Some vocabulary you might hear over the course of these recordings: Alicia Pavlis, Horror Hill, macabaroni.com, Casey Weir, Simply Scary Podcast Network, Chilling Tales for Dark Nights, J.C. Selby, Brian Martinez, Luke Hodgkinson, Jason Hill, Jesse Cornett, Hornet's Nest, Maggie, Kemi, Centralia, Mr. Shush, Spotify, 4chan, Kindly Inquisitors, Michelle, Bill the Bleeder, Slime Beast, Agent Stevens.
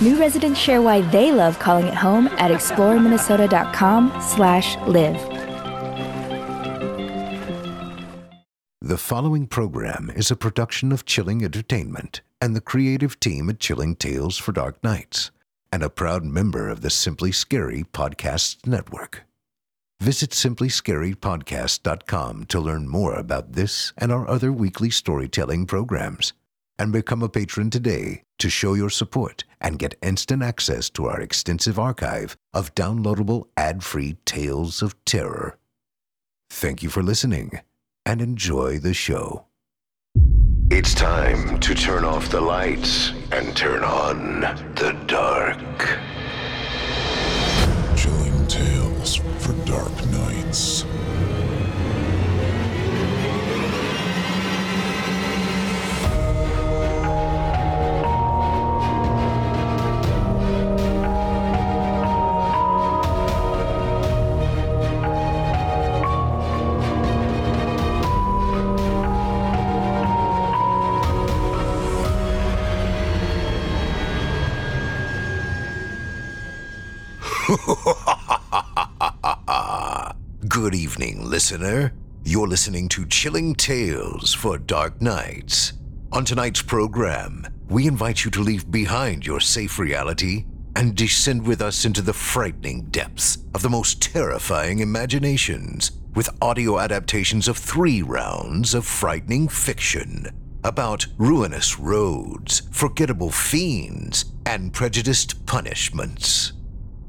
New residents share why they love calling it home at exploreminnesota.com/live. The following program is a production of Chilling Entertainment and the creative team at Chilling Tales for Dark Nights, and a proud member of the Simply Scary Podcast Network. Visit simplyscarypodcast.com to learn more about this and our other weekly storytelling programs, and become a patron today to show your support and get instant access to our extensive archive of downloadable ad-free tales of terror. Thank you for listening, and enjoy the show. It's time to turn off the lights and turn on the dark. Chilling Tales for Dark Nights. Good evening, listener. You're listening to Chilling Tales for Dark Nights. On tonight's program, we invite you to leave behind your safe reality and descend with us into the frightening depths of the most terrifying imaginations with audio adaptations of 3 rounds of frightening fiction about ruinous roads, forgettable fiends, and prejudiced punishments.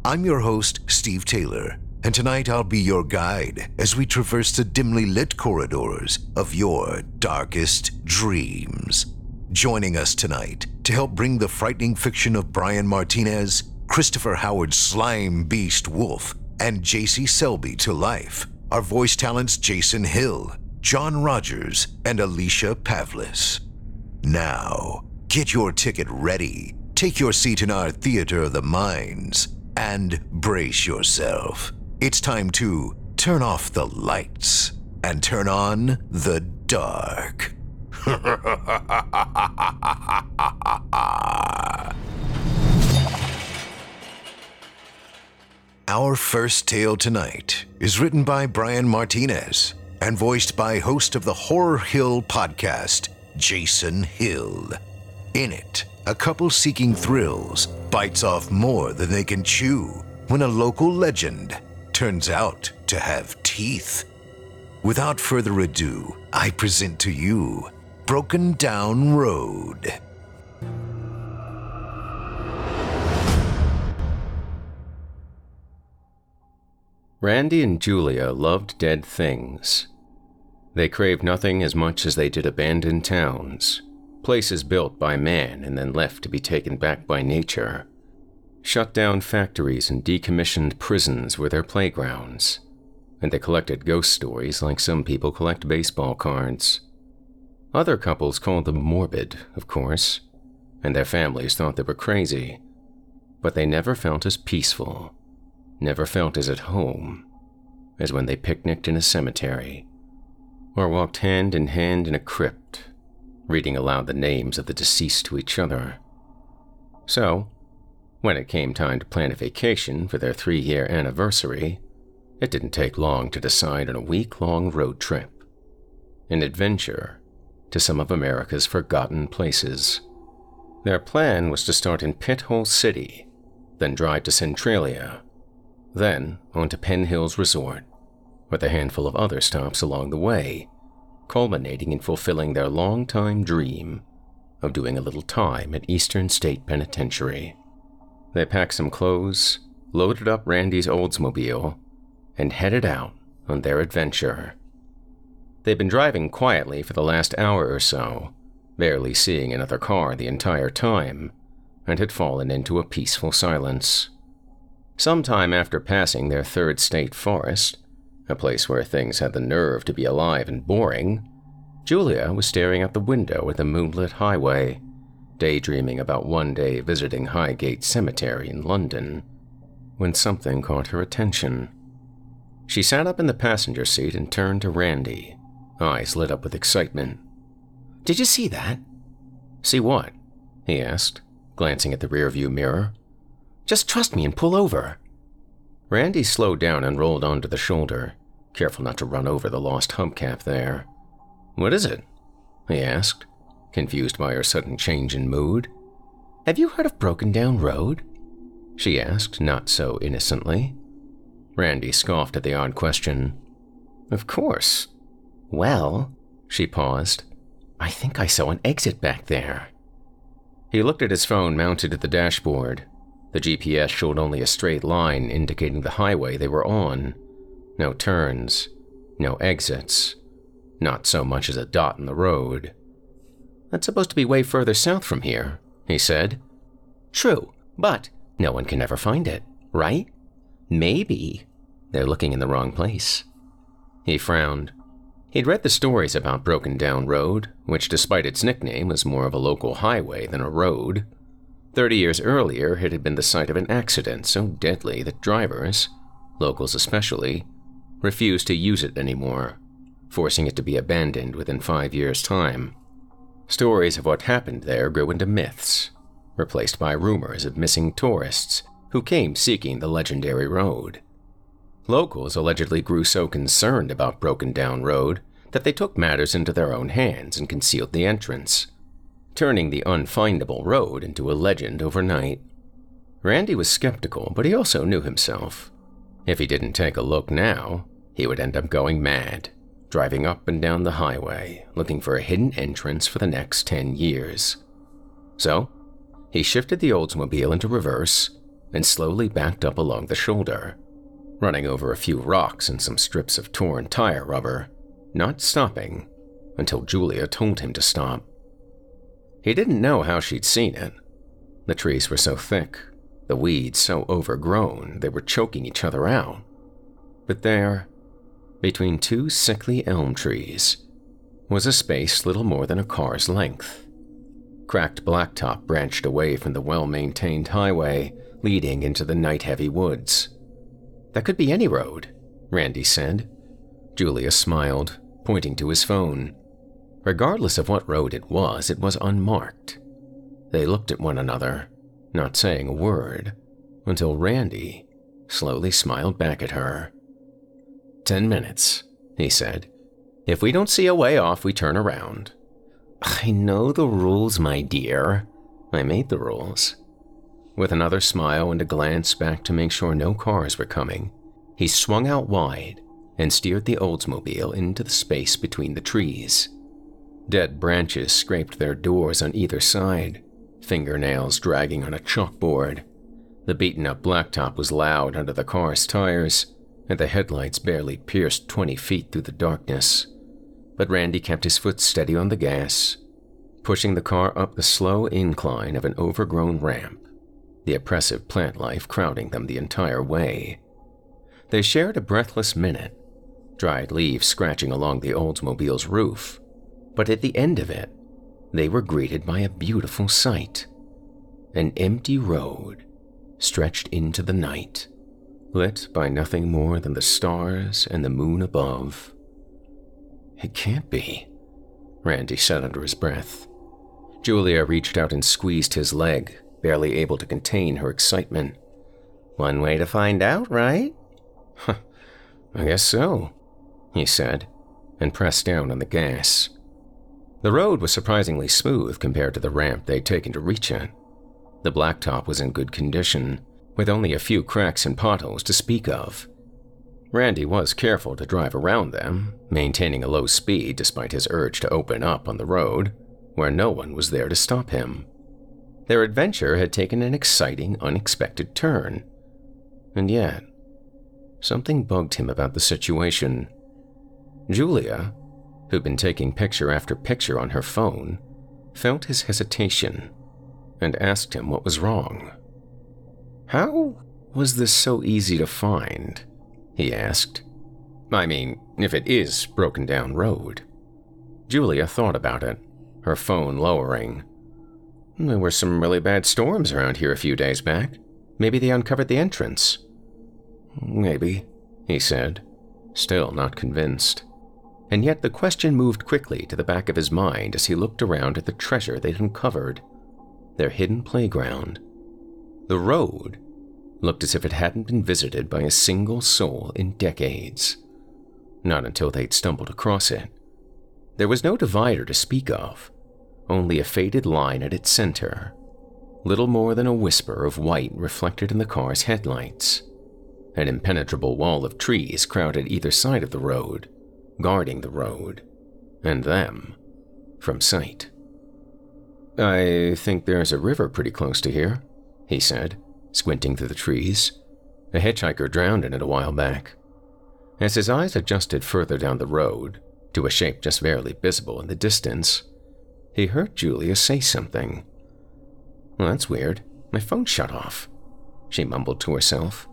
I'm your host, Steve Taylor. And tonight I'll be your guide as we traverse the dimly lit corridors of your darkest dreams. Joining us tonight to help bring the frightening fiction of Brian Martinez, Christopher Howard's Slime Beast Wolf, and J.C. Selby to life are voice talents Jason Hill, John Rogers, and Alicia Pavlis. Now, get your ticket ready, take your seat in our theater of the minds, and brace yourself. It's time to turn off the lights and turn on the dark. Our first tale tonight is written by Brian Martinez and voiced by host of the Horror Hill podcast, Jason Hill. In it, a couple seeking thrills bites off more than they can chew when a local legend turns out to have teeth. Without further ado, I present to you Broken Down Road. Randy and Julia loved dead things. They craved nothing as much as they did abandoned towns, places built by man and then left to be taken back by nature. Shut-down factories and decommissioned prisons were their playgrounds, and they collected ghost stories like some people collect baseball cards. Other couples called them morbid, of course, and their families thought they were crazy, but they never felt as peaceful, never felt as at home, as when they picnicked in a cemetery or walked hand in hand in a crypt, reading aloud the names of the deceased to each other. So, when it came time to plan a vacation for their 3-year anniversary, it didn't take long to decide on a week-long road trip, an adventure to some of America's forgotten places. Their plan was to start in Pithole City, then drive to Centralia, then on to Pen Hills Resort, with a handful of other stops along the way, culminating in fulfilling their long-time dream of doing a little time at Eastern State Penitentiary. They packed some clothes, loaded up Randy's Oldsmobile, and headed out on their adventure. They'd been driving quietly for the last hour or so, barely seeing another car the entire time, and had fallen into a peaceful silence. Sometime after passing their third state forest, a place where things had the nerve to be alive and boring, Julia was staring out the window at the moonlit highway, daydreaming about one day visiting Highgate Cemetery in London, when something caught her attention. She sat up in the passenger seat and turned to Randy, eyes lit up with excitement. "Did you see that?" "See what?" he asked, glancing at the rearview mirror. "Just trust me and pull over." Randy slowed down and rolled onto the shoulder, careful not to run over the lost hubcap there. "What is it?" he asked, confused by her sudden change in mood. "Have you heard of Broken Down Road?" she asked, not so innocently. Randy scoffed at the odd question. "Of course." "Well," she paused, "I think I saw an exit back there." He looked at his phone mounted to the dashboard. The GPS showed only a straight line indicating the highway they were on. No turns, no exits, not so much as a dot in the road. "That's supposed to be way further south from here," he said. "True, but no one can ever find it, right? Maybe they're looking in the wrong place." He frowned. He'd read the stories about Broken Down Road, which despite its nickname was more of a local highway than a road. 30 years earlier, it had been the site of an accident so deadly that drivers, locals especially, refused to use it anymore, forcing it to be abandoned within 5 years' time. Stories of what happened there grew into myths, replaced by rumors of missing tourists who came seeking the legendary road. Locals allegedly grew so concerned about Broken Down Road that they took matters into their own hands and concealed the entrance, turning the unfindable road into a legend overnight. Randy was skeptical, but he also knew himself. If he didn't take a look now, he would end up going mad, driving up and down the highway, looking for a hidden entrance for the next 10 years. So, he shifted the Oldsmobile into reverse and slowly backed up along the shoulder, running over a few rocks and some strips of torn tire rubber, not stopping until Julia told him to stop. He didn't know how she'd seen it. The trees were so thick, the weeds so overgrown they were choking each other out. But there, between two sickly elm trees, was a space little more than a car's length. Cracked blacktop branched away from the well-maintained highway, leading into the night-heavy woods. "That could be any road," Randy said. Julia smiled, pointing to his phone. Regardless of what road it was unmarked. They looked at one another, not saying a word, until Randy slowly smiled back at her. 10 minutes, he said. "If we don't see a way off, we turn around." "I know the rules, my dear. I made the rules." With another smile and a glance back to make sure no cars were coming, he swung out wide and steered the Oldsmobile into the space between the trees. Dead branches scraped their doors on either side, fingernails dragging on a chalkboard. The beaten-up blacktop was loud under the car's tires, and the headlights barely pierced 20 feet through the darkness. But Randy kept his foot steady on the gas, pushing the car up the slow incline of an overgrown ramp, the oppressive plant life crowding them the entire way. They shared a breathless minute, dried leaves scratching along the Oldsmobile's roof, but at the end of it, they were greeted by a beautiful sight. An empty road stretched into the night, lit by nothing more than the stars and the moon above. It can't be, Randy said under his breath. Julia reached out and squeezed his leg, barely able to contain her excitement. One way to find out, right? Huh, I guess so, he said, and pressed down on the gas. The road was surprisingly smooth compared to the ramp they'd taken to reach it. The blacktop was in good condition, with only a few cracks and potholes to speak of. Randy was careful to drive around them, maintaining a low speed despite his urge to open up on the road, where no one was there to stop him. Their adventure had taken an exciting, unexpected turn. And yet, something bugged him about the situation. Julia, who'd been taking picture after picture on her phone, felt his hesitation and asked him what was wrong. How was this so easy to find? He asked. I mean, if it is Broken Down Road. Julia thought about it, her phone lowering. There were some really bad storms around here a few days back. Maybe they uncovered the entrance. Maybe, he said, still not convinced. And yet the question moved quickly to the back of his mind as he looked around at the treasure they'd uncovered, their hidden playground. The road looked as if it hadn't been visited by a single soul in decades. Not until they'd stumbled across it. There was no divider to speak of, only a faded line at its center, little more than a whisper of white reflected in the car's headlights. An impenetrable wall of trees crowded either side of the road, guarding the road, and them, from sight. I think there's a river pretty close to here, he said, squinting through the trees. A hitchhiker drowned in it a while back. As his eyes adjusted further down the road, to a shape just barely visible in the distance, he heard Julia say something. Well, that's weird. My phone shut off, she mumbled to herself.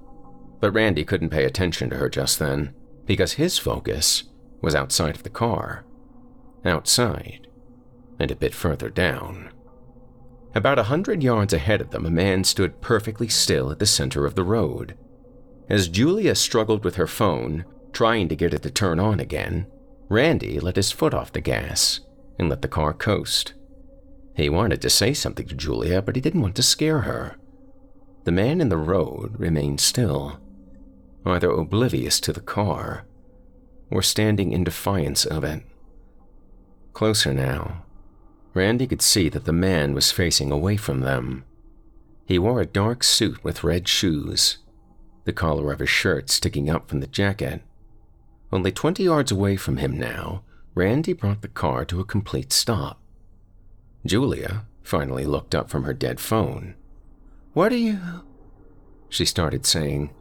But Randy couldn't pay attention to her just then, because his focus was outside of the car. Outside, and a bit further down. About 100 yards ahead of them, a man stood perfectly still at the center of the road. As Julia struggled with her phone, trying to get it to turn on again, Randy let his foot off the gas and let the car coast. He wanted to say something to Julia, but he didn't want to scare her. The man in the road remained still, either oblivious to the car or standing in defiance of it. Closer now, Randy could see that the man was facing away from them. He wore a dark suit with red shoes, the collar of his shirt sticking up from the jacket. Only 20 yards away from him now, Randy brought the car to a complete stop. Julia finally looked up from her dead phone. What are you? She started saying,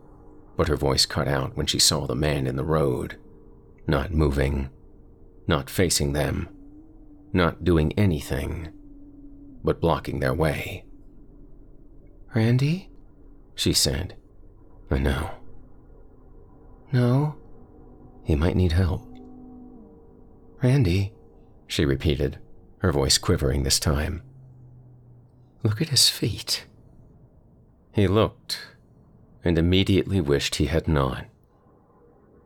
but her voice cut out when she saw the man in the road. Not moving, not facing them, not doing anything, but blocking their way. Randy? She said. I know. No. He might need help. Randy, she repeated, her voice quivering this time. Look at his feet. He looked, and immediately wished he had not.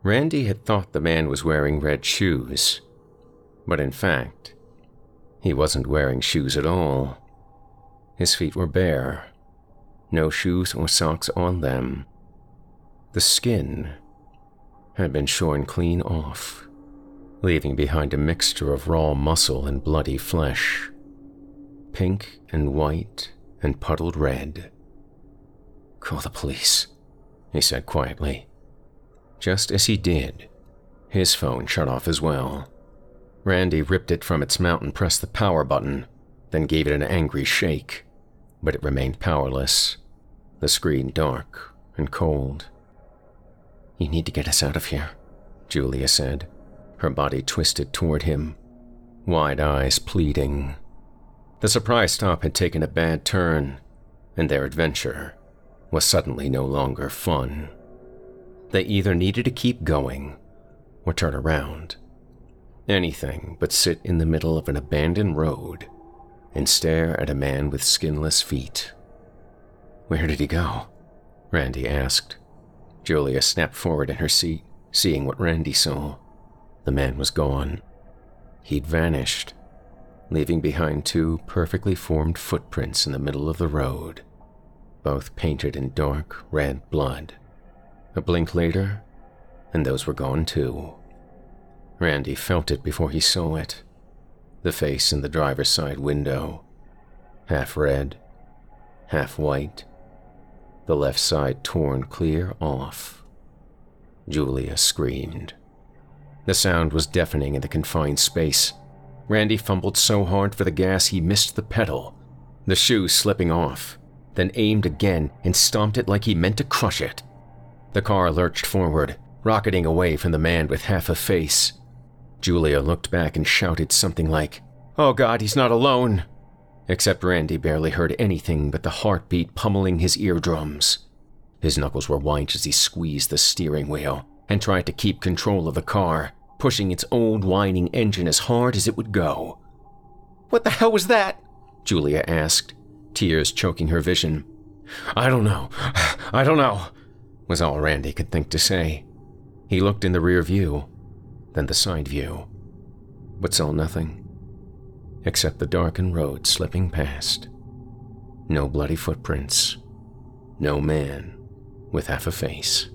Randy had thought the man was wearing red shoes, but in fact, he wasn't wearing shoes at all. His feet were bare, no shoes or socks on them. The skin had been shorn clean off, leaving behind a mixture of raw muscle and bloody flesh, pink and white and puddled red. Call the police, he said quietly. Just as he did, his phone shut off as well. Randy ripped it from its mount and pressed the power button, then gave it an angry shake, but it remained powerless, the screen dark and cold. You need to get us out of here, Julia said, her body twisted toward him, wide eyes pleading. The surprise stop had taken a bad turn, and their adventure was suddenly no longer fun. They either needed to keep going or turn around. Anything but sit in the middle of an abandoned road and stare at a man with skinless feet. Where did he go? Randy asked. Julia snapped forward in her seat, seeing what Randy saw. The man was gone, he'd vanished, leaving behind two perfectly formed footprints in the middle of the road, both painted in dark red blood. A blink later, and those were gone too. Randy felt it before he saw it. The face in the driver's side window, half red, half white, the left side torn clear off. Julia screamed. The sound was deafening in the confined space. Randy fumbled so hard for the gas he missed the pedal, the shoe slipping off, then aimed again and stomped it like he meant to crush it. The car lurched forward, rocketing away from the man with half a face. Julia looked back and shouted something like, "Oh God, he's not alone!" Except Randy barely heard anything but the heartbeat pummeling his eardrums. His knuckles were white as he squeezed the steering wheel and tried to keep control of the car, pushing its old whining engine as hard as it would go. "What the hell was that?" Julia asked, tears choking her vision. I don't know, was all Randy could think to say. He looked in the rear view, then the side view, but saw nothing, except the darkened road slipping past. No bloody footprints, no man with half a face.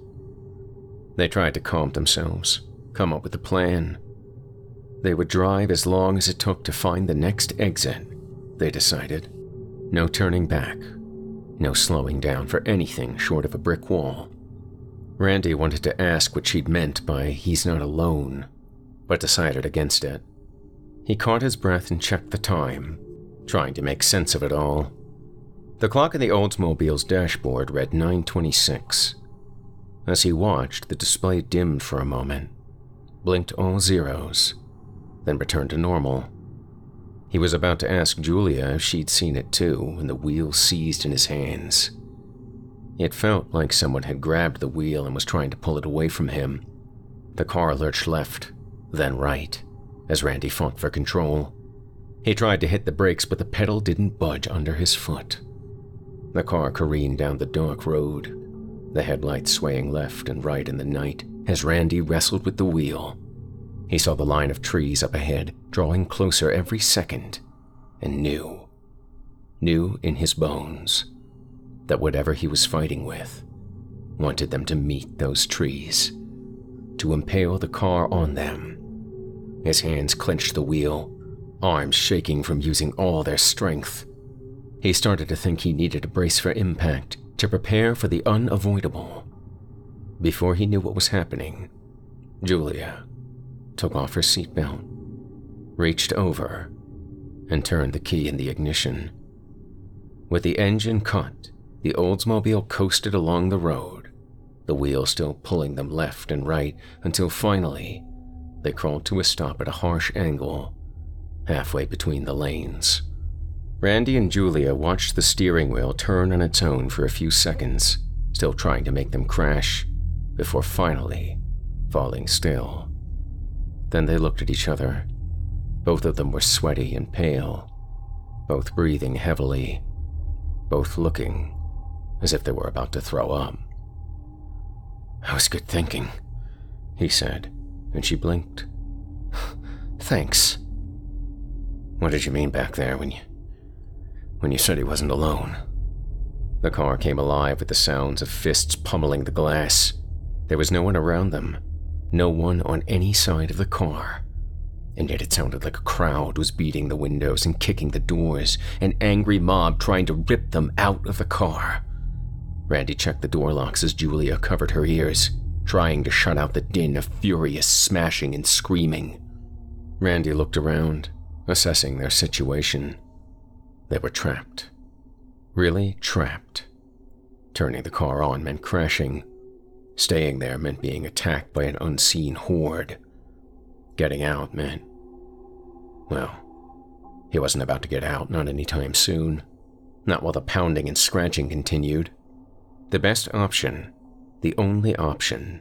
They tried to calm themselves, come up with a plan. They would drive as long as it took to find the next exit, they decided. No turning back, no slowing down for anything short of a brick wall. Randy wanted to ask what she'd meant by "he's not alone," but decided against it. He caught his breath and checked the time, trying to make sense of it all. The clock in the Oldsmobile's dashboard read 9:26. As he watched, the display dimmed for a moment, blinked all zeros, then returned to normal. He was about to ask Julia if she'd seen it too, when the wheel seized in his hands. It felt like someone had grabbed the wheel and was trying to pull it away from him. The car lurched left, then right, as Randy fought for control. He tried to hit the brakes, but the pedal didn't budge under his foot. The car careened down the dark road, the headlights swaying left and right in the night as Randy wrestled with the wheel. He saw the line of trees up ahead, drawing closer every second, and knew in his bones that whatever he was fighting with wanted them to meet those trees, to impale the car on them. His hands clenched the wheel, arms shaking from using all their strength. He started to think he needed a brace for impact, to prepare for the unavoidable. Before he knew what was happening, Julia took off her seatbelt, reached over, and turned the key in the ignition. With the engine cut, the Oldsmobile coasted along the road, the wheel still pulling them left and right, until finally they crawled to a stop at a harsh angle, halfway between the lanes. Randy and Julia watched the steering wheel turn on its own for a few seconds, still trying to make them crash, before finally falling still. Then they looked at each other. Both of them were sweaty and pale, both breathing heavily, both looking as if they were about to throw up. "That was good thinking," he said, and she blinked. "Thanks." "What did you mean back there when you said he wasn't alone?" The car came alive with the sounds of fists pummeling the glass. There was no one around them, no one on any side of the car, and yet it sounded like a crowd was beating the windows and kicking the doors, an angry mob trying to rip them out of the car. Randy checked the door locks as Julia covered her ears, trying to shut out the din of furious smashing and screaming. Randy looked around, assessing their situation. They were trapped. Really trapped. Turning the car on meant crashing. Staying there meant being attacked by an unseen horde. Getting out meant... well, he wasn't about to get out, not anytime soon. Not while the pounding and scratching continued. The best option, the only option,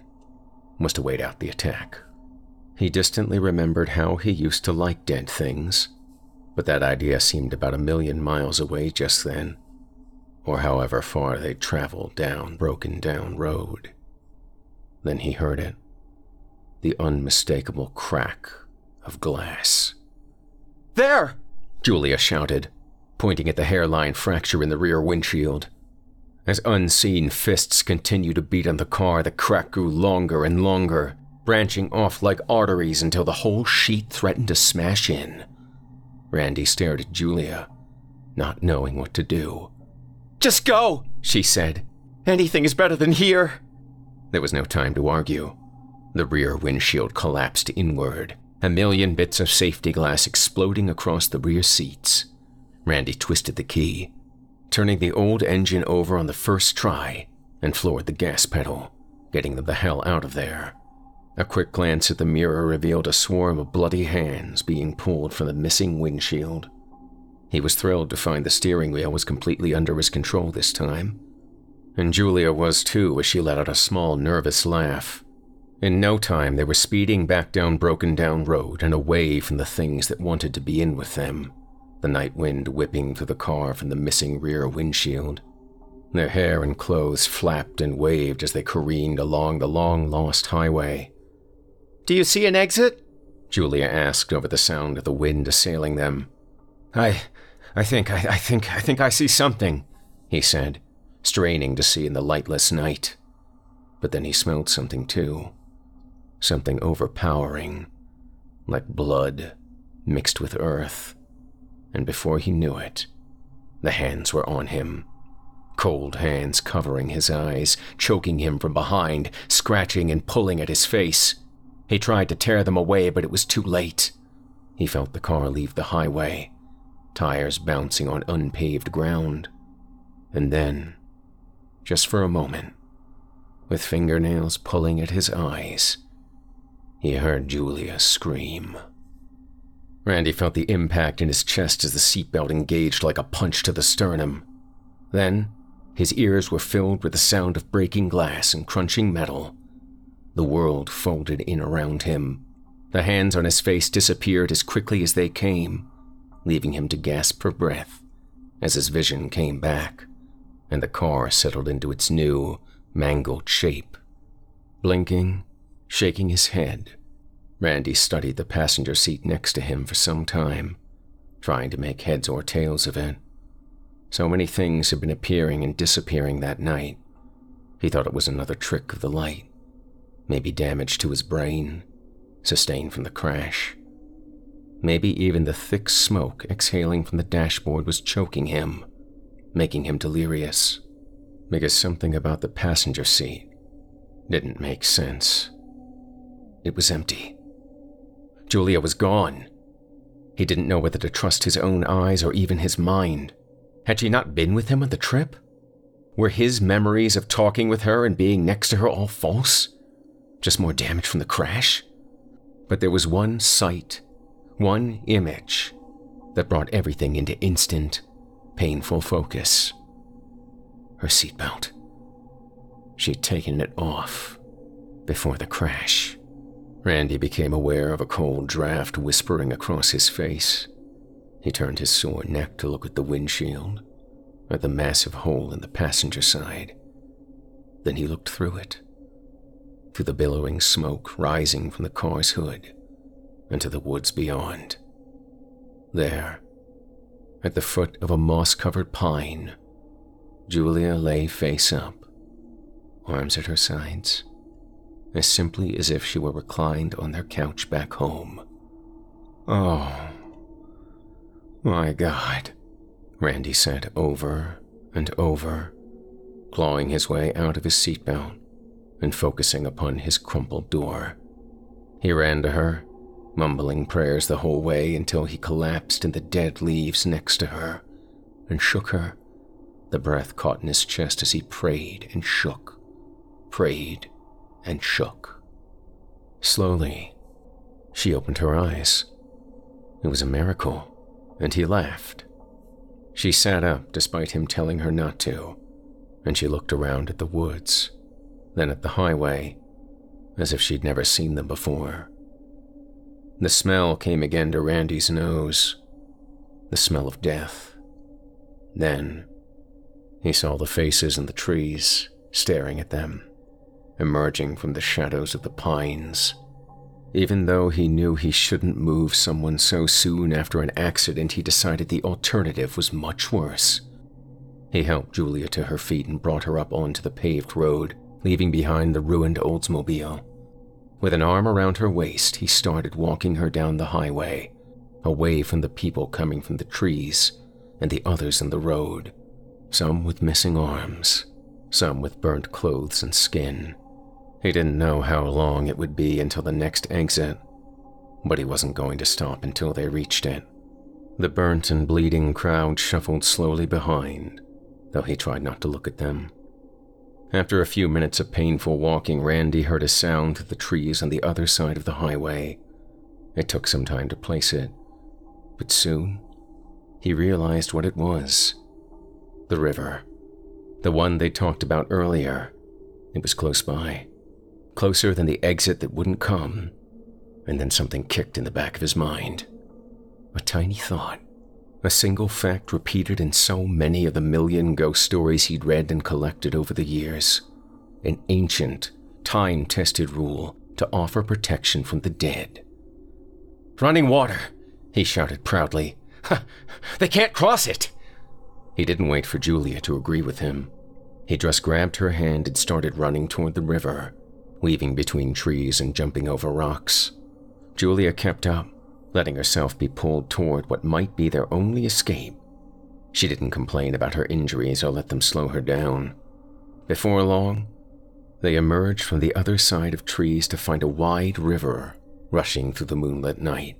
was to wait out the attack. He distantly remembered how he used to like dead things, but that idea seemed about 1,000,000 miles away just then, or however far they'd traveled down Broken Down Road. Then he heard it, the unmistakable crack of glass. There!" Julia shouted, pointing at the hairline fracture in the rear windshield. As unseen fists continued to beat on the car, the crack grew longer and longer, branching off like arteries until the whole sheet threatened to smash in. Randy stared at Julia, not knowing what to do. "Just go," she said. "Anything is better than here." There was no time to argue. The rear windshield collapsed inward, a million bits of safety glass exploding across the rear seats. Randy twisted the key, turning the old engine over on the first try, and floored the gas pedal, getting them the hell out of there. A quick glance at the mirror revealed a swarm of bloody hands being pulled from the missing windshield. He was thrilled to find the steering wheel was completely under his control this time. And Julia was too, as she let out a small, nervous laugh. In no time, they were speeding back down Broken Down Road and away from the things that wanted to be in with them, the night wind whipping through the car from the missing rear windshield. Their hair and clothes flapped and waved as they careened along the long-lost highway. "Do you see an exit?" Julia asked over the sound of the wind assailing them. I think I see something," he said, straining to see in the lightless night. But then he smelled something too. Something overpowering, like blood mixed with earth. And before he knew it, the hands were on him. Cold hands covering his eyes, choking him from behind, scratching and pulling at his face. He tried to tear them away, but it was too late. He felt the car leave the highway, tires bouncing on unpaved ground. And then, just for a moment, with fingernails pulling at his eyes, he heard Julia scream. Randy felt the impact in his chest as the seatbelt engaged like a punch to the sternum. Then, his ears were filled with the sound of breaking glass and crunching metal. The world folded in around him. The hands on his face disappeared as quickly as they came, leaving him to gasp for breath as his vision came back, and the car settled into its new, mangled shape. Blinking, shaking his head, Randy studied the passenger seat next to him for some time, trying to make heads or tails of it. So many things had been appearing and disappearing that night. He thought it was another trick of the light, maybe damage to his brain, sustained from the crash. Maybe even the thick smoke exhaling from the dashboard was choking him, making him delirious, because something about the passenger seat didn't make sense. It was empty. Julia was gone. He didn't know whether to trust his own eyes or even his mind. Had she not been with him on the trip? Were his memories of talking with her and being next to her all false? Just more damage from the crash? But there was one sight, one image, that brought everything into instant, painful focus. Her seatbelt. She'd taken it off before the crash. Randy became aware of a cold draft whispering across his face. He turned his sore neck to look at the windshield, at the massive hole in the passenger side. Then he looked through it, through the billowing smoke rising from the car's hood, and to the woods beyond. There, at the foot of a moss-covered pine, Julia lay face up, arms at her sides, as simply as if she were reclined on their couch back home. "Oh, my God," Randy said over and over, clawing his way out of his seatbelt and focusing upon his crumpled door. He ran to her, mumbling prayers the whole way until he collapsed in the dead leaves next to her and shook her, the breath caught in his chest as he prayed and shook. Slowly, she opened her eyes. It was a miracle, and he laughed. She sat up despite him telling her not to, and she looked around at the woods, then at the highway, as if she'd never seen them before. The smell came again to Randy's nose, the smell of death. Then, he saw the faces in the trees staring at them, emerging from the shadows of the pines, Even though he knew he shouldn't move someone so soon after an accident, he decided the alternative was much worse. He helped Julia to her feet and brought her up onto the paved road, leaving behind the ruined Oldsmobile. With an arm around her waist, he started walking her down the highway, away from the people coming from the trees and the others in the road, some with missing arms, some with burnt clothes and skin. He didn't know how long it would be until the next exit, but he wasn't going to stop until they reached it. The burnt and bleeding crowd shuffled slowly behind, though he tried not to look at them. After a few minutes of painful walking, Randy heard a sound through the trees on the other side of the highway. It took some time to place it, but soon he realized what it was. The river. The one they talked about earlier. It was close by. Closer than the exit that wouldn't come. And then something kicked in the back of his mind. A tiny thought. A single fact repeated in so many of the million ghost stories he'd read and collected over the years. An ancient, time-tested rule to offer protection from the dead. "Running water!" he shouted proudly. "Ha! They can't cross it!" He didn't wait for Julia to agree with him. He just grabbed her hand and started running toward the river, weaving between trees and jumping over rocks. Julia kept up, letting herself be pulled toward what might be their only escape. She didn't complain about her injuries or let them slow her down. Before long, they emerged from the other side of trees to find a wide river rushing through the moonlit night.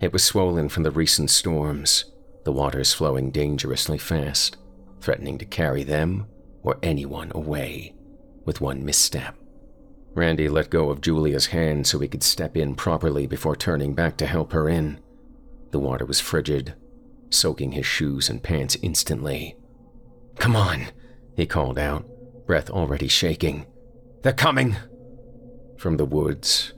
It was swollen from the recent storms, the waters flowing dangerously fast, threatening to carry them or anyone away with one misstep. Randy let go of Julia's hand so he could step in properly before turning back to help her in. The water was frigid, soaking his shoes and pants instantly. "Come on," he called out, breath already shaking. "They're coming!" From the woods,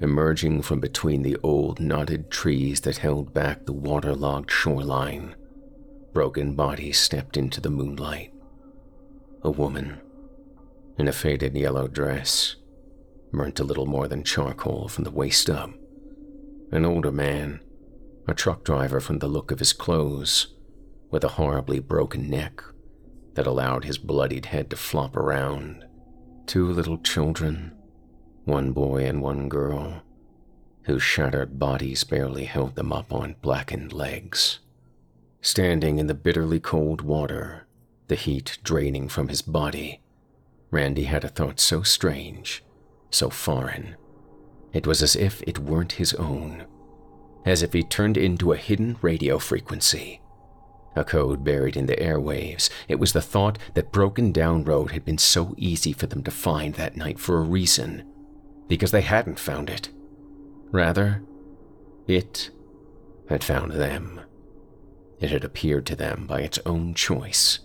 emerging from between the old knotted trees that held back the waterlogged shoreline, broken bodies stepped into the moonlight. A woman, in a faded yellow dress, burnt a little more than charcoal from the waist up. An older man, a truck driver from the look of his clothes, with a horribly broken neck that allowed his bloodied head to flop around. Two little children, one boy and one girl, whose shattered bodies barely held them up on blackened legs. Standing in the bitterly cold water, the heat draining from his body, Randy had a thought so strange, so foreign. It was as if it weren't his own, as if he turned into a hidden radio frequency, a code buried in the airwaves. It was the thought that Broken Down Road had been so easy for them to find that night for a reason, because they hadn't found it. Rather, it had found them. It had appeared to them by its own choice,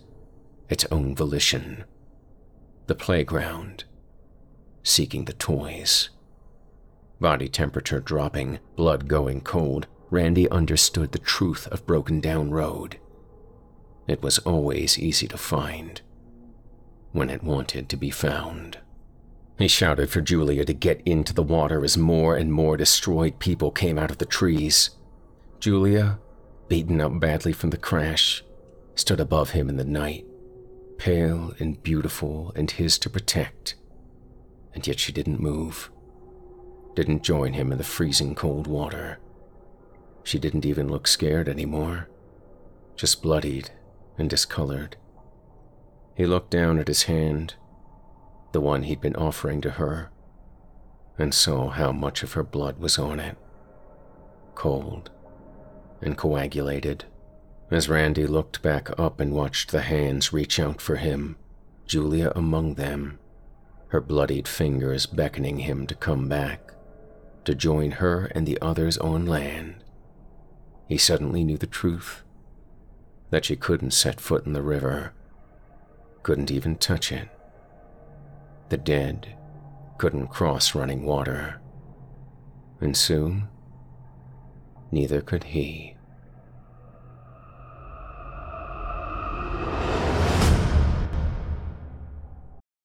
its own volition. The playground, seeking the toys. Body temperature dropping, blood going cold, Randy understood the truth of Broken Down Road. It was always easy to find, when it wanted to be found. He shouted for Julia to get into the water as more and more destroyed people came out of the trees. Julia, beaten up badly from the crash, stood above him in the night, pale and beautiful and his to protect. And yet she didn't move, didn't join him in the freezing cold water. She didn't even look scared anymore, just bloodied and discolored. He looked down at his hand, the one he'd been offering to her, and saw how much of her blood was on it, cold and coagulated. As Randy looked back up and watched the hands reach out for him, Julia among them, her bloodied fingers beckoning him to come back, to join her and the others on land, he suddenly knew the truth, that she couldn't set foot in the river, couldn't even touch it. The dead couldn't cross running water, and soon, neither could he.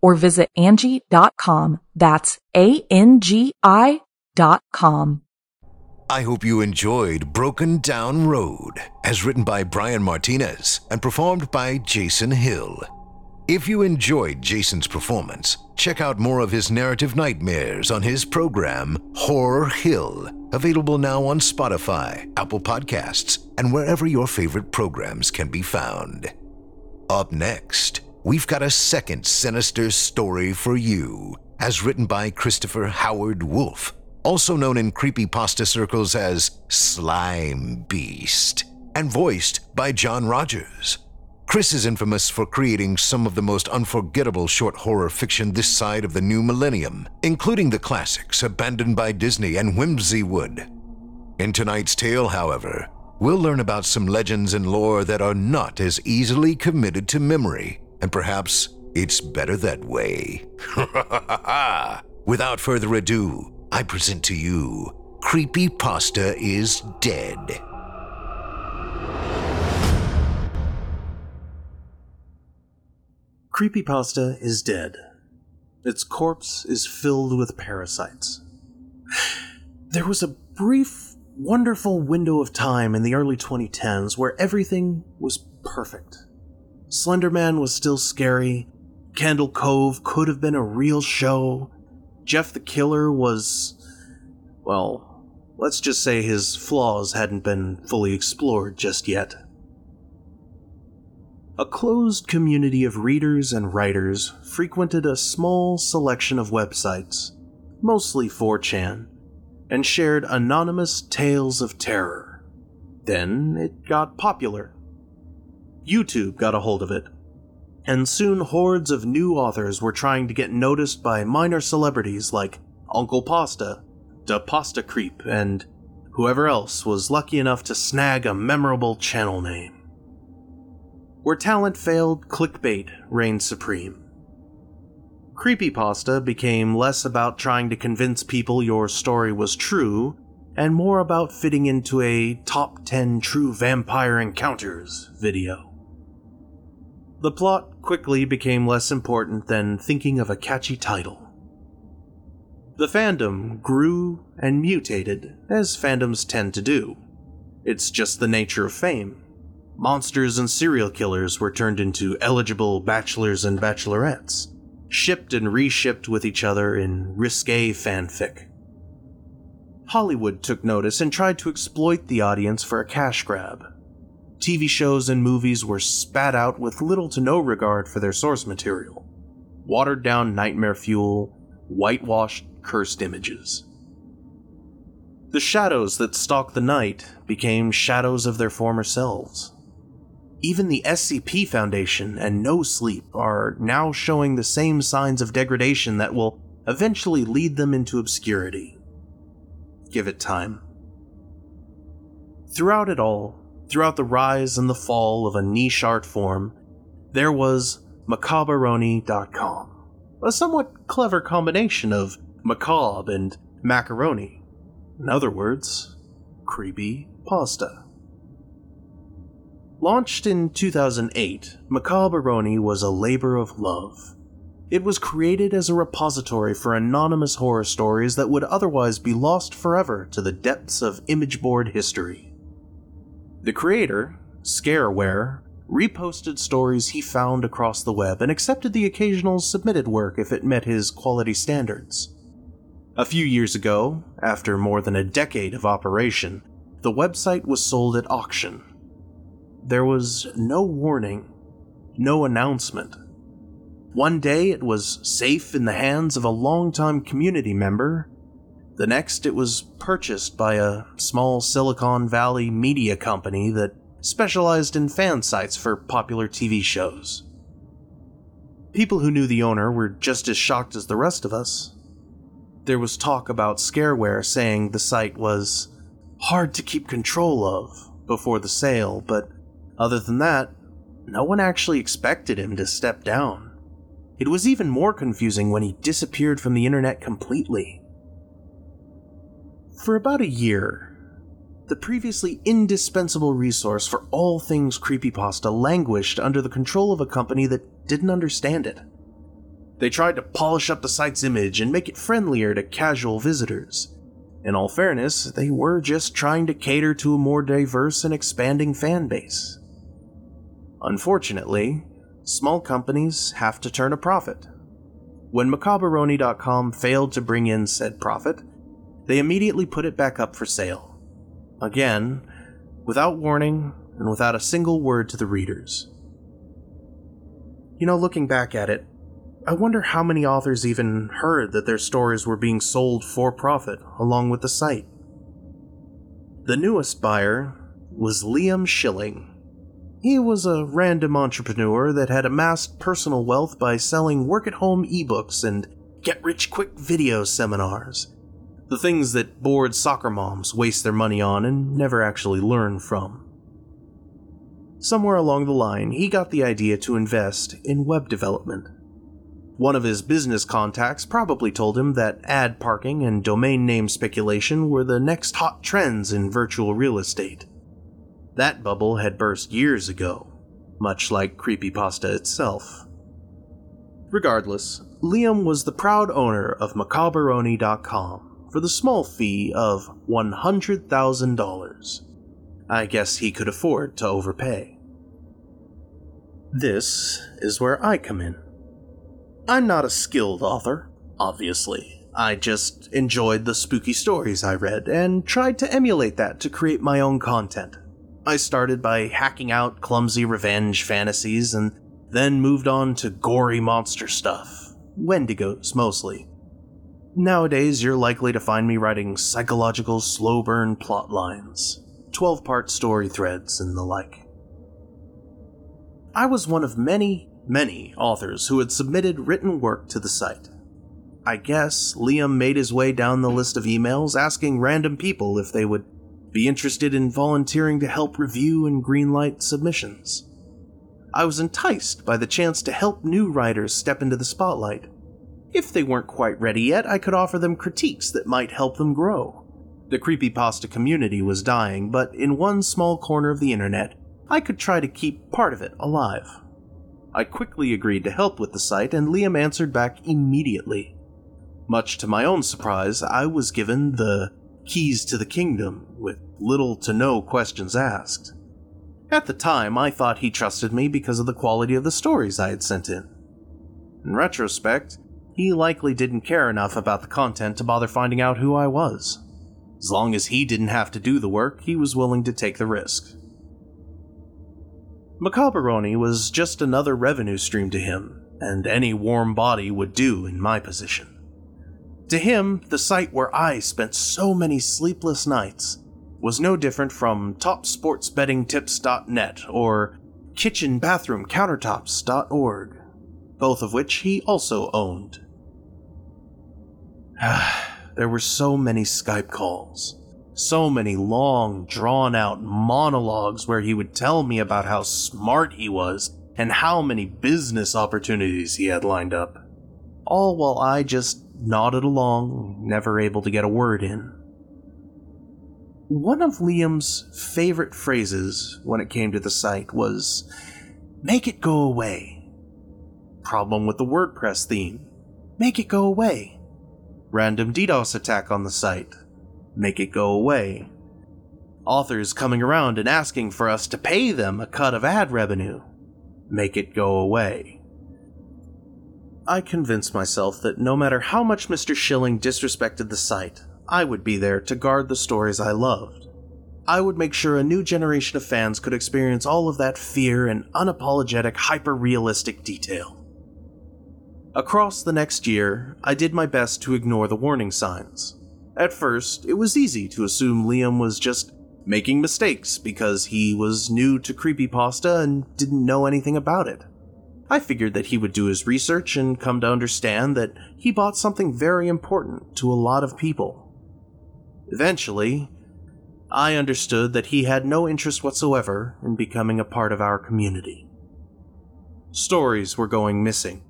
or visit Angie.com. That's ANGI.com. I hope you enjoyed Broken Down Road, as written by Brian Martinez and performed by Jason Hill. If you enjoyed Jason's performance, check out more of his narrative nightmares on his program, Horror Hill, available now on Spotify, Apple Podcasts, and wherever your favorite programs can be found. Up next, we've got a second sinister story for you, as written by Christopher Howard Wolfe, also known in creepypasta circles as Slime Beast, and voiced by John Rogers. Chris is infamous for creating some of the most unforgettable short horror fiction this side of the new millennium, including the classics Abandoned by Disney and Whimsywood. In tonight's tale, however, we'll learn about some legends and lore that are not as easily committed to memory, and perhaps it's better that way. Without further ado, I present to you, Creepypasta is Dead. Creepypasta is dead. Its corpse is filled with parasites. There was a brief, wonderful window of time in the early 2010s where everything was perfect. Slenderman was still scary. Candle Cove could have been a real show. Jeff the Killer was... well, let's just say his flaws hadn't been fully explored just yet. A closed community of readers and writers frequented a small selection of websites, mostly 4chan, and shared anonymous tales of terror. Then it got popular. YouTube got a hold of it, and soon hordes of new authors were trying to get noticed by minor celebrities like Uncle Pasta, Da Pasta Creep, and whoever else was lucky enough to snag a memorable channel name. Where talent failed, clickbait reigned supreme. Creepypasta became less about trying to convince people your story was true, and more about fitting into a Top 10 True Vampire Encounters video. The plot quickly became less important than thinking of a catchy title. The fandom grew and mutated, as fandoms tend to do. It's just the nature of fame. Monsters and serial killers were turned into eligible bachelors and bachelorettes, shipped and reshipped with each other in risque fanfic. Hollywood took notice and tried to exploit the audience for a cash grab. TV shows and movies were spat out with little to no regard for their source material. Watered-down nightmare fuel, whitewashed, cursed images. The shadows that stalked the night became shadows of their former selves. Even the SCP Foundation and No Sleep are now showing the same signs of degradation that will eventually lead them into obscurity. Give it time. Throughout it all, throughout the rise and the fall of a niche art form, there was macabaroni.com, a somewhat clever combination of macabre and macaroni. In other words, Creepypasta. Launched in 2008, Macabaroni was a labor of love. It was created as a repository for anonymous horror stories that would otherwise be lost forever to the depths of image board history. The creator, Scareware, reposted stories he found across the web and accepted the occasional submitted work if it met his quality standards. A few years ago, after more than a decade of operation, the website was sold at auction. There was no warning, no announcement. One day it was safe in the hands of a longtime community member. The next it was purchased by a small Silicon Valley media company that specialized in fan sites for popular TV shows. People who knew the owner were just as shocked as the rest of us. There was talk about Scareware saying the site was hard to keep control of before the sale, but other than that, no one actually expected him to step down. It was even more confusing when he disappeared from the internet completely. For about a year, the previously indispensable resource for all things creepypasta languished under the control of a company that didn't understand it. They tried to polish up the site's image and make it friendlier to casual visitors. In all fairness, they were just trying to cater to a more diverse and expanding fan base. Unfortunately, small companies have to turn a profit. When macabaroni.com failed to bring in said profit, they immediately put it back up for sale. Again, without warning and without a single word to the readers. You know, looking back at it, I wonder how many authors even heard that their stories were being sold for profit along with the site. The newest buyer was Liam Schilling. He was a random entrepreneur that had amassed personal wealth by selling work-at-home ebooks and get-rich-quick video seminars. The things that bored soccer moms waste their money on and never actually learn from. Somewhere along the line, he got the idea to invest in web development. One of his business contacts probably told him that ad parking and domain name speculation were the next hot trends in virtual real estate. That bubble had burst years ago, much like creepypasta itself. Regardless, Liam was the proud owner of macabaroni.com for the small fee of $100,000. I guess he could afford to overpay. This is where I come in. I'm not a skilled author, obviously. I just enjoyed the spooky stories I read and tried to emulate that to create my own content. I started by hacking out clumsy revenge fantasies and then moved on to gory monster stuff. Wendigos, mostly. Nowadays, you're likely to find me writing psychological slow-burn plot lines, 12-part story threads, and the like. I was one of many, many authors who had submitted written work to the site. I guess Liam made his way down the list of emails asking random people if they would be interested in volunteering to help review and greenlight submissions. I was enticed by the chance to help new writers step into the spotlight. If they weren't quite ready yet, I could offer them critiques that might help them grow. The creepypasta community was dying, but in one small corner of the internet, I could try to keep part of it alive. I quickly agreed to help with the site, and Liam answered back immediately. Much to my own surprise, I was given the keys to the kingdom, with little to no questions asked. At the time, I thought he trusted me because of the quality of the stories I had sent in. In retrospect, he likely didn't care enough about the content to bother finding out who I was. As long as he didn't have to do the work, he was willing to take the risk. Macabaroni was just another revenue stream to him, and any warm body would do in my position. To him, the site where I spent so many sleepless nights was no different from topsportsbettingtips.net or kitchenbathroomcountertops.org, both of which he also owned. There were so many Skype calls, so many long, drawn-out monologues where he would tell me about how smart he was and how many business opportunities he had lined up, all while I just nodded along, never able to get a word in. One of Liam's favorite phrases when it came to the site was, "Make it go away." Problem with the WordPress theme. Make it go away. Random DDoS attack on the site. Make it go away. Authors coming around and asking for us to pay them a cut of ad revenue. Make it go away. I convinced myself that no matter how much Mr. Schilling disrespected the site, I would be there to guard the stories I loved. I would make sure a new generation of fans could experience all of that fear in unapologetic, hyper-realistic detail. Across the next year, I did my best to ignore the warning signs. At first, it was easy to assume Liam was just making mistakes because he was new to creepypasta and didn't know anything about it. I figured that he would do his research and come to understand that he bought something very important to a lot of people. Eventually, I understood that he had no interest whatsoever in becoming a part of our community. Stories were going missing.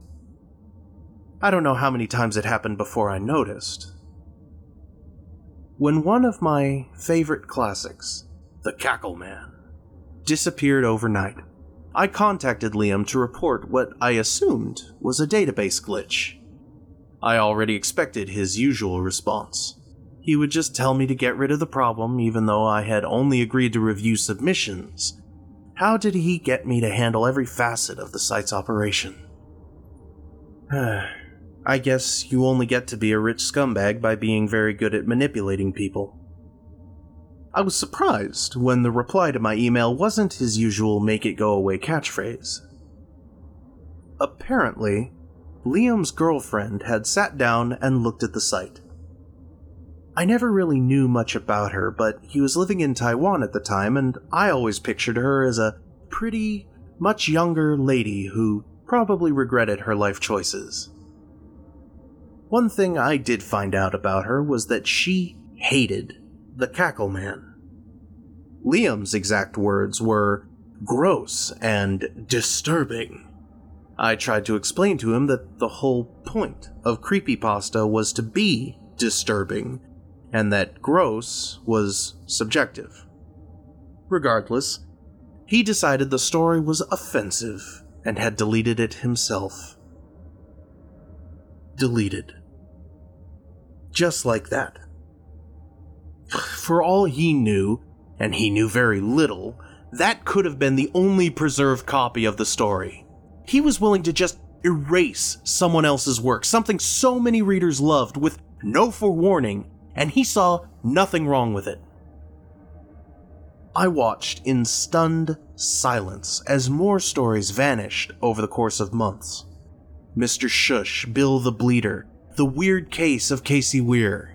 I don't know how many times it happened before I noticed. When one of my favorite classics, the Cackle Man, disappeared overnight, I contacted Liam to report what I assumed was a database glitch. I already expected his usual response. He would just tell me to get rid of the problem, even though I had only agreed to review submissions. How did he get me to handle every facet of the site's operation? I guess you only get to be a rich scumbag by being very good at manipulating people. I was surprised when the reply to my email wasn't his usual make-it-go-away catchphrase. Apparently, Liam's girlfriend had sat down and looked at the site. I never really knew much about her, but he was living in Taiwan at the time, and I always pictured her as a pretty, much younger lady who probably regretted her life choices. One thing I did find out about her was that she hated the Cackle Man. Liam's exact words were gross and disturbing. I tried to explain to him that the whole point of creepypasta was to be disturbing, and that gross was subjective. Regardless, he decided the story was offensive and had deleted it himself. Deleted. Just like that. For all he knew, and he knew very little, that could have been the only preserved copy of the story. He was willing to just erase someone else's work, something so many readers loved, with no forewarning, and he saw nothing wrong with it. I watched in stunned silence as more stories vanished over the course of months. Mr. Shush, Bill the Bleeder, the weird case of Casey Weir.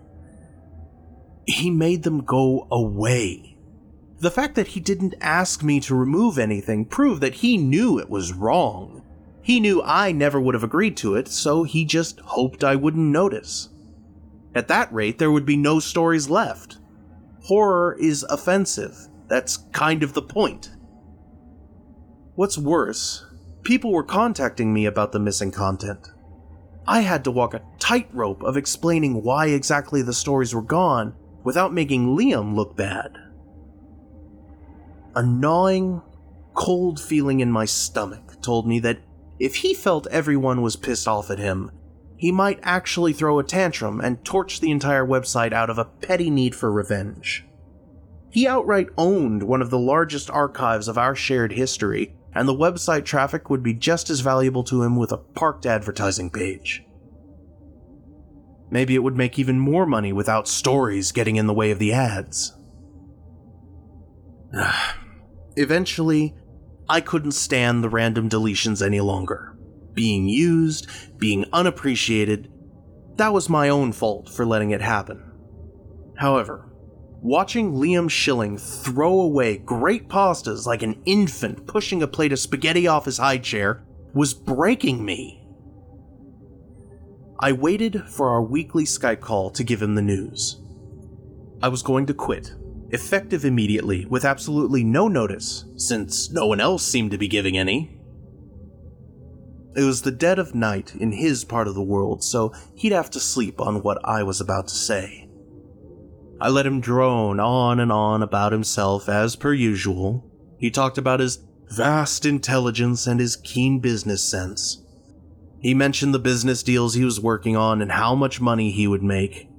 He made them go away. The fact that he didn't ask me to remove anything proved that he knew it was wrong. He knew I never would have agreed to it, so he just hoped I wouldn't notice. At that rate, there would be no stories left. Horror is offensive. That's kind of the point. What's worse, people were contacting me about the missing content. I had to walk a tightrope of explaining why exactly the stories were gone without making Liam look bad. A gnawing, cold feeling in my stomach told me that if he felt everyone was pissed off at him, he might actually throw a tantrum and torch the entire website out of a petty need for revenge. He outright owned one of the largest archives of our shared history, and the website traffic would be just as valuable to him with a parked advertising page. Maybe it would make even more money without stories getting in the way of the ads. Eventually, I couldn't stand the random deletions any longer. Being used, being unappreciated, that was my own fault for letting it happen. However, watching Liam Schilling throw away great pastas like an infant pushing a plate of spaghetti off his high chair was breaking me. I waited for our weekly Skype call to give him the news. I was going to quit, effective immediately, with absolutely no notice, since no one else seemed to be giving any. It was the dead of night in his part of the world, so he'd have to sleep on what I was about to say. I let him drone on and on about himself as per usual. He talked about his vast intelligence and his keen business sense. He mentioned the business deals he was working on and how much money he would make.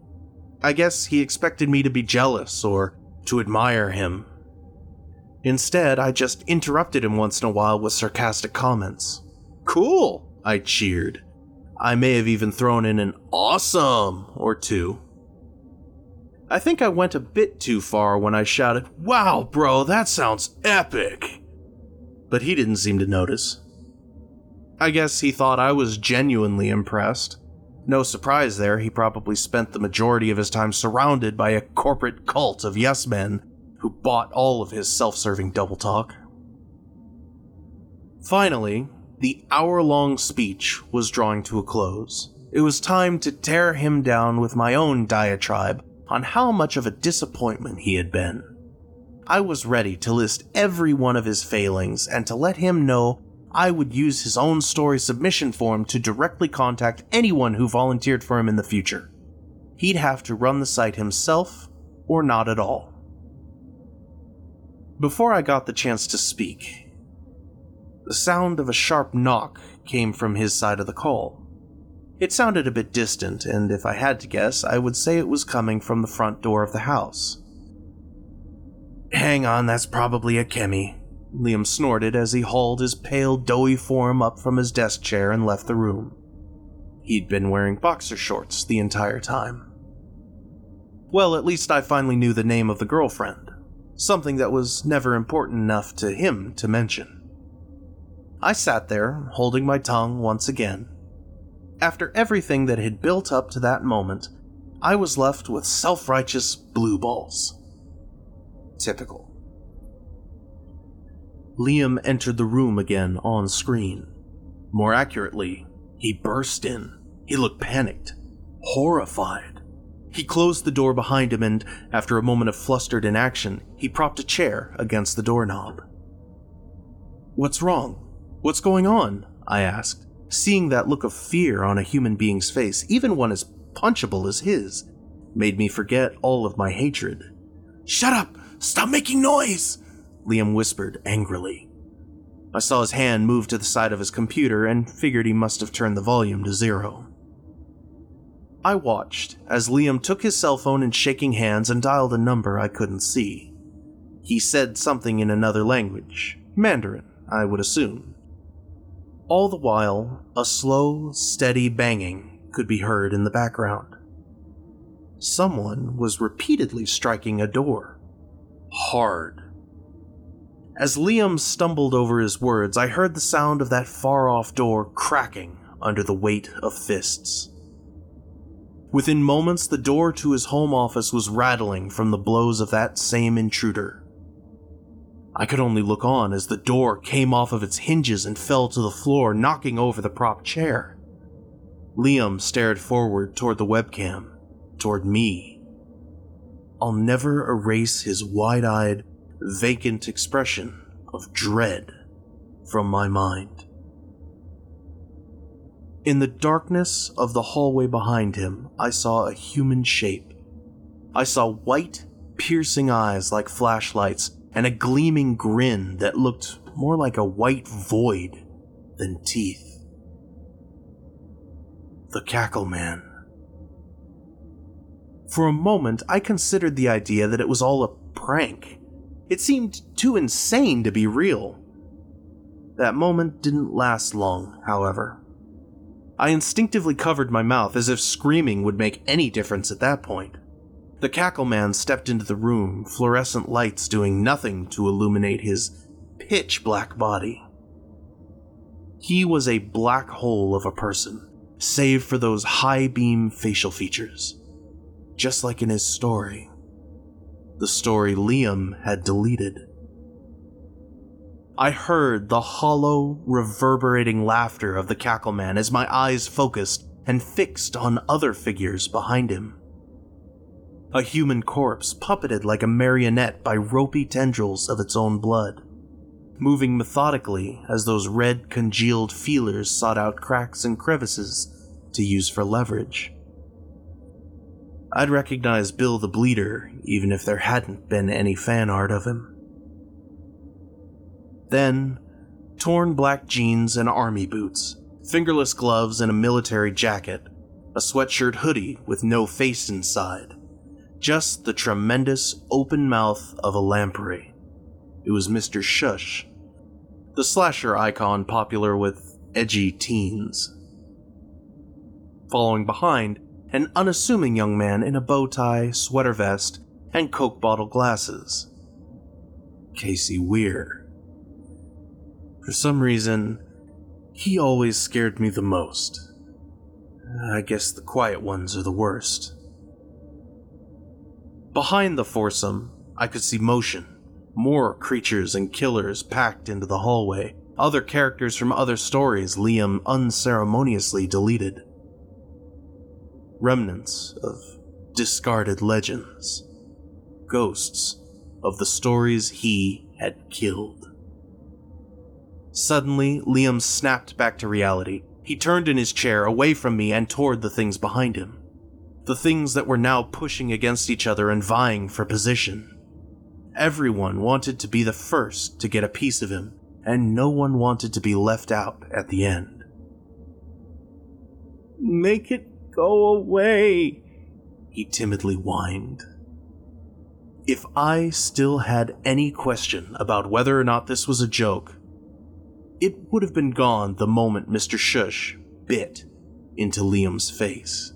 I guess he expected me to be jealous or to admire him. Instead, I just interrupted him once in a while with sarcastic comments. Cool, I cheered. I may have even thrown in an awesome or two. I think I went a bit too far when I shouted, "Wow, bro, that sounds epic!" But he didn't seem to notice. I guess he thought I was genuinely impressed. No surprise there, he probably spent the majority of his time surrounded by a corporate cult of yes-men who bought all of his self-serving double talk. Finally, the hour-long speech was drawing to a close. It was time to tear him down with my own diatribe on how much of a disappointment he had been. I was ready to list every one of his failings and to let him know I would use his own story submission form to directly contact anyone who volunteered for him in the future. He'd have to run the site himself, or not at all. Before I got the chance to speak, the sound of a sharp knock came from his side of the call. It sounded a bit distant, and if I had to guess, I would say it was coming from the front door of the house. "Hang on, that's probably a Kemi," Liam snorted as he hauled his pale, doughy form up from his desk chair and left the room. He'd been wearing boxer shorts the entire time. Well, at least I finally knew the name of the girlfriend, something that was never important enough to him to mention. I sat there, holding my tongue once again. After everything that had built up to that moment, I was left with self-righteous blue balls. Typical. Liam entered the room again on screen. More accurately, he burst in. He looked panicked, horrified. He closed the door behind him and, after a moment of flustered inaction, he propped a chair against the doorknob. "What's wrong? What's going on?" I asked, seeing that look of fear on a human being's face, even one as punchable as his, made me forget all of my hatred. "Shut up! Stop making noise!" Liam whispered angrily. I saw his hand move to the side of his computer and figured he must have turned the volume to zero. I watched as Liam took his cell phone in shaking hands and dialed a number I couldn't see. He said something in another language, Mandarin, I would assume. All the while, a slow, steady banging could be heard in the background. Someone was repeatedly striking a door. Hard. As Liam stumbled over his words, I heard the sound of that far-off door cracking under the weight of fists. Within moments, the door to his home office was rattling from the blows of that same intruder. I could only look on as the door came off of its hinges and fell to the floor, knocking over the prop chair. Liam stared forward toward the webcam, toward me. I'll never erase his wide-eyed, vacant expression of dread from my mind. In the darkness of the hallway behind him, I saw a human shape. I saw white, piercing eyes like flashlights and a gleaming grin that looked more like a white void than teeth. The Cackle Man. For a moment, I considered the idea that it was all a prank. It seemed too insane to be real. That moment didn't last long, however. I instinctively covered my mouth as if screaming would make any difference at that point. The Cackle Man stepped into the room, fluorescent lights doing nothing to illuminate his pitch-black body. He was a black hole of a person, save for those high-beam facial features, just like in his story. The story Liam had deleted. I heard the hollow, reverberating laughter of the Cackle Man as my eyes focused and fixed on other figures behind him. A human corpse puppeted like a marionette by ropey tendrils of its own blood, moving methodically as those red, congealed feelers sought out cracks and crevices to use for leverage. I'd recognize Bill the Bleeder, even if there hadn't been any fan art of him. Then, torn black jeans and army boots, fingerless gloves and a military jacket, a sweatshirt hoodie with no face inside, just the tremendous open mouth of a lamprey. It was Mr. Shush, the slasher icon popular with edgy teens. following behind an unassuming young man in a bow tie, sweater vest, and Coke bottle glasses. Casey Weir. For some reason, he always scared me the most. I guess the quiet ones are the worst. Behind the foursome, I could see motion. More creatures and killers packed into the hallway. Other characters from other stories Liam unceremoniously deleted. Remnants of discarded legends. Ghosts of the stories he had killed. Suddenly, Liam snapped back to reality. He turned in his chair away from me and toward the things behind him. The things that were now pushing against each other and vying for position. Everyone wanted to be the first to get a piece of him, and no one wanted to be left out at the end. "Make it go away," he timidly whined. If I still had any question about whether or not this was a joke, it would have been gone the moment Mr. Shush bit into Liam's face.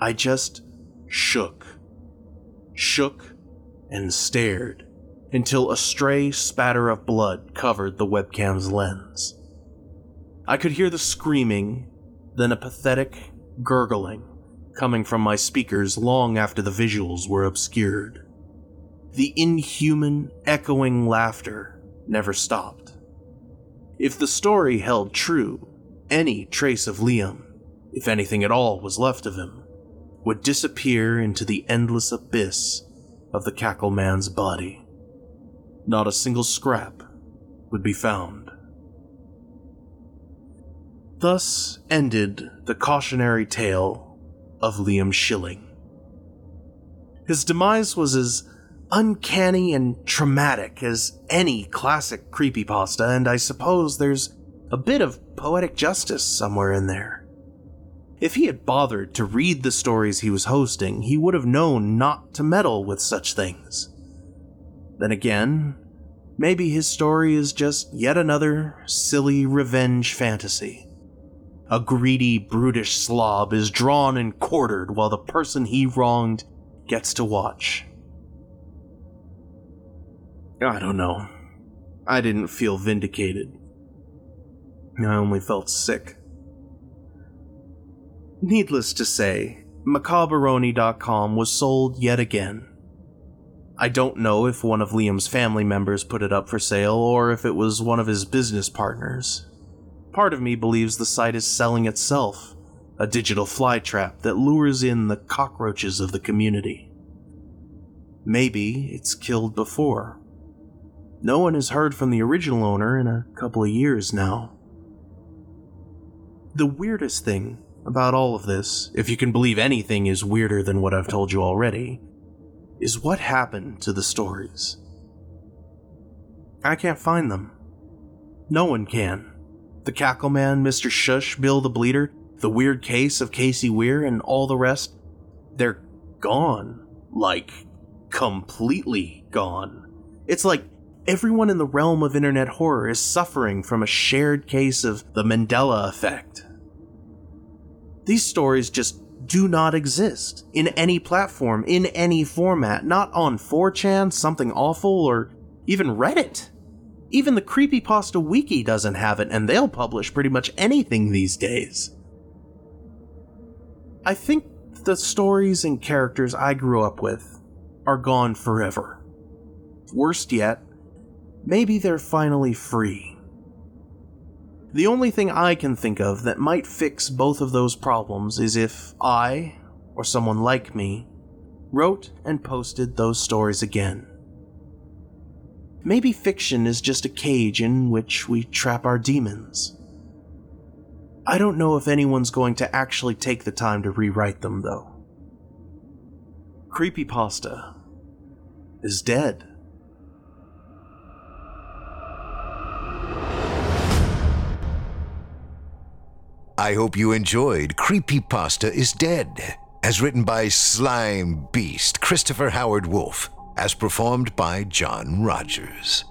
I just shook, and stared until a stray spatter of blood covered the webcam's lens. I could hear the screaming, then a pathetic gurgling coming from my speakers long after the visuals were obscured. The inhuman, echoing laughter never stopped. If the story held true, any trace of Liam, if anything at all was left of him, would disappear into the endless abyss of the Cackle Man's body. Not a single scrap would be found. Thus ended the cautionary tale of Liam Schilling. His demise was as uncanny and traumatic as any classic creepypasta, and I suppose there's a bit of poetic justice somewhere in there. If he had bothered to read the stories he was hosting, he would have known not to meddle with such things. Then again, maybe his story is just yet another silly revenge fantasy. A greedy, brutish slob is drawn and quartered while the person he wronged gets to watch. I don't know. I didn't feel vindicated. I only felt sick. Needless to say, macabaroni.com was sold yet again. I don't know if one of Liam's family members put it up for sale or if it was one of his business partners. Part of me believes the site is selling itself, a digital flytrap that lures in the cockroaches of the community. Maybe it's killed before. No one has heard from the original owner in a couple of years now. The weirdest thing about all of this, if you can believe anything is weirder than what I've told you already, is what happened to the stories. I can't find them. No one can. The Cackle Man, Mr. Shush, Bill the Bleeder, the weird case of Casey Weir, and all the rest, they're gone. Like, completely gone. It's like everyone in the realm of internet horror is suffering from a shared case of the Mandela effect. These stories just do not exist in any platform, in any format, not on 4chan, Something Awful, or even Reddit. Even the Creepypasta Wiki doesn't have it, and they'll publish pretty much anything these days. I think the stories and characters I grew up with are gone forever. Worst yet, maybe they're finally free. The only thing I can think of that might fix both of those problems is if I, or someone like me, wrote and posted those stories again. Maybe fiction is just a cage in which we trap our demons. I don't know if anyone's going to actually take the time to rewrite them, though. Creepypasta is dead. I hope you enjoyed Creepypasta is Dead, as written by Slime Beast, Christopher Howard Wolf, as performed by John Rogers.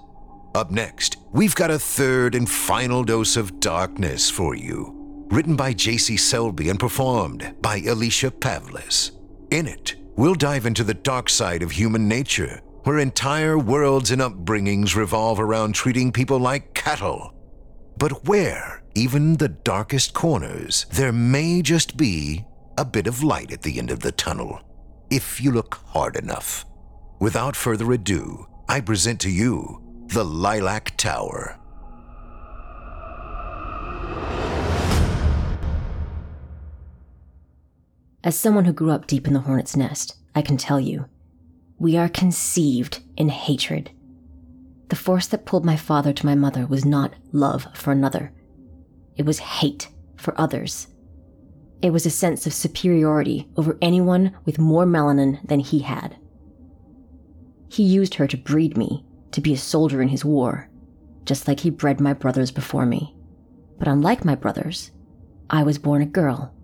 Up next, we've got a third and final dose of darkness for you. written by J.C. Selby and performed by Alicia Pavlis. In it, we'll dive into the dark side of human nature, where entire worlds and upbringings revolve around treating people like cattle. But where, even the darkest corners, there may just be a bit of light at the end of the tunnel, if you look hard enough. Without further ado, I present to you The Lilac Tower. As someone who grew up deep in the Hornet's Nest, I can tell you, we are conceived in hatred. The force that pulled my father to my mother was not love for another. It was hate for others. It was a sense of superiority over anyone with more melanin than he had. He used her to breed me, to be a soldier in his war, just like he bred my brothers before me. But unlike my brothers, I was born a girl,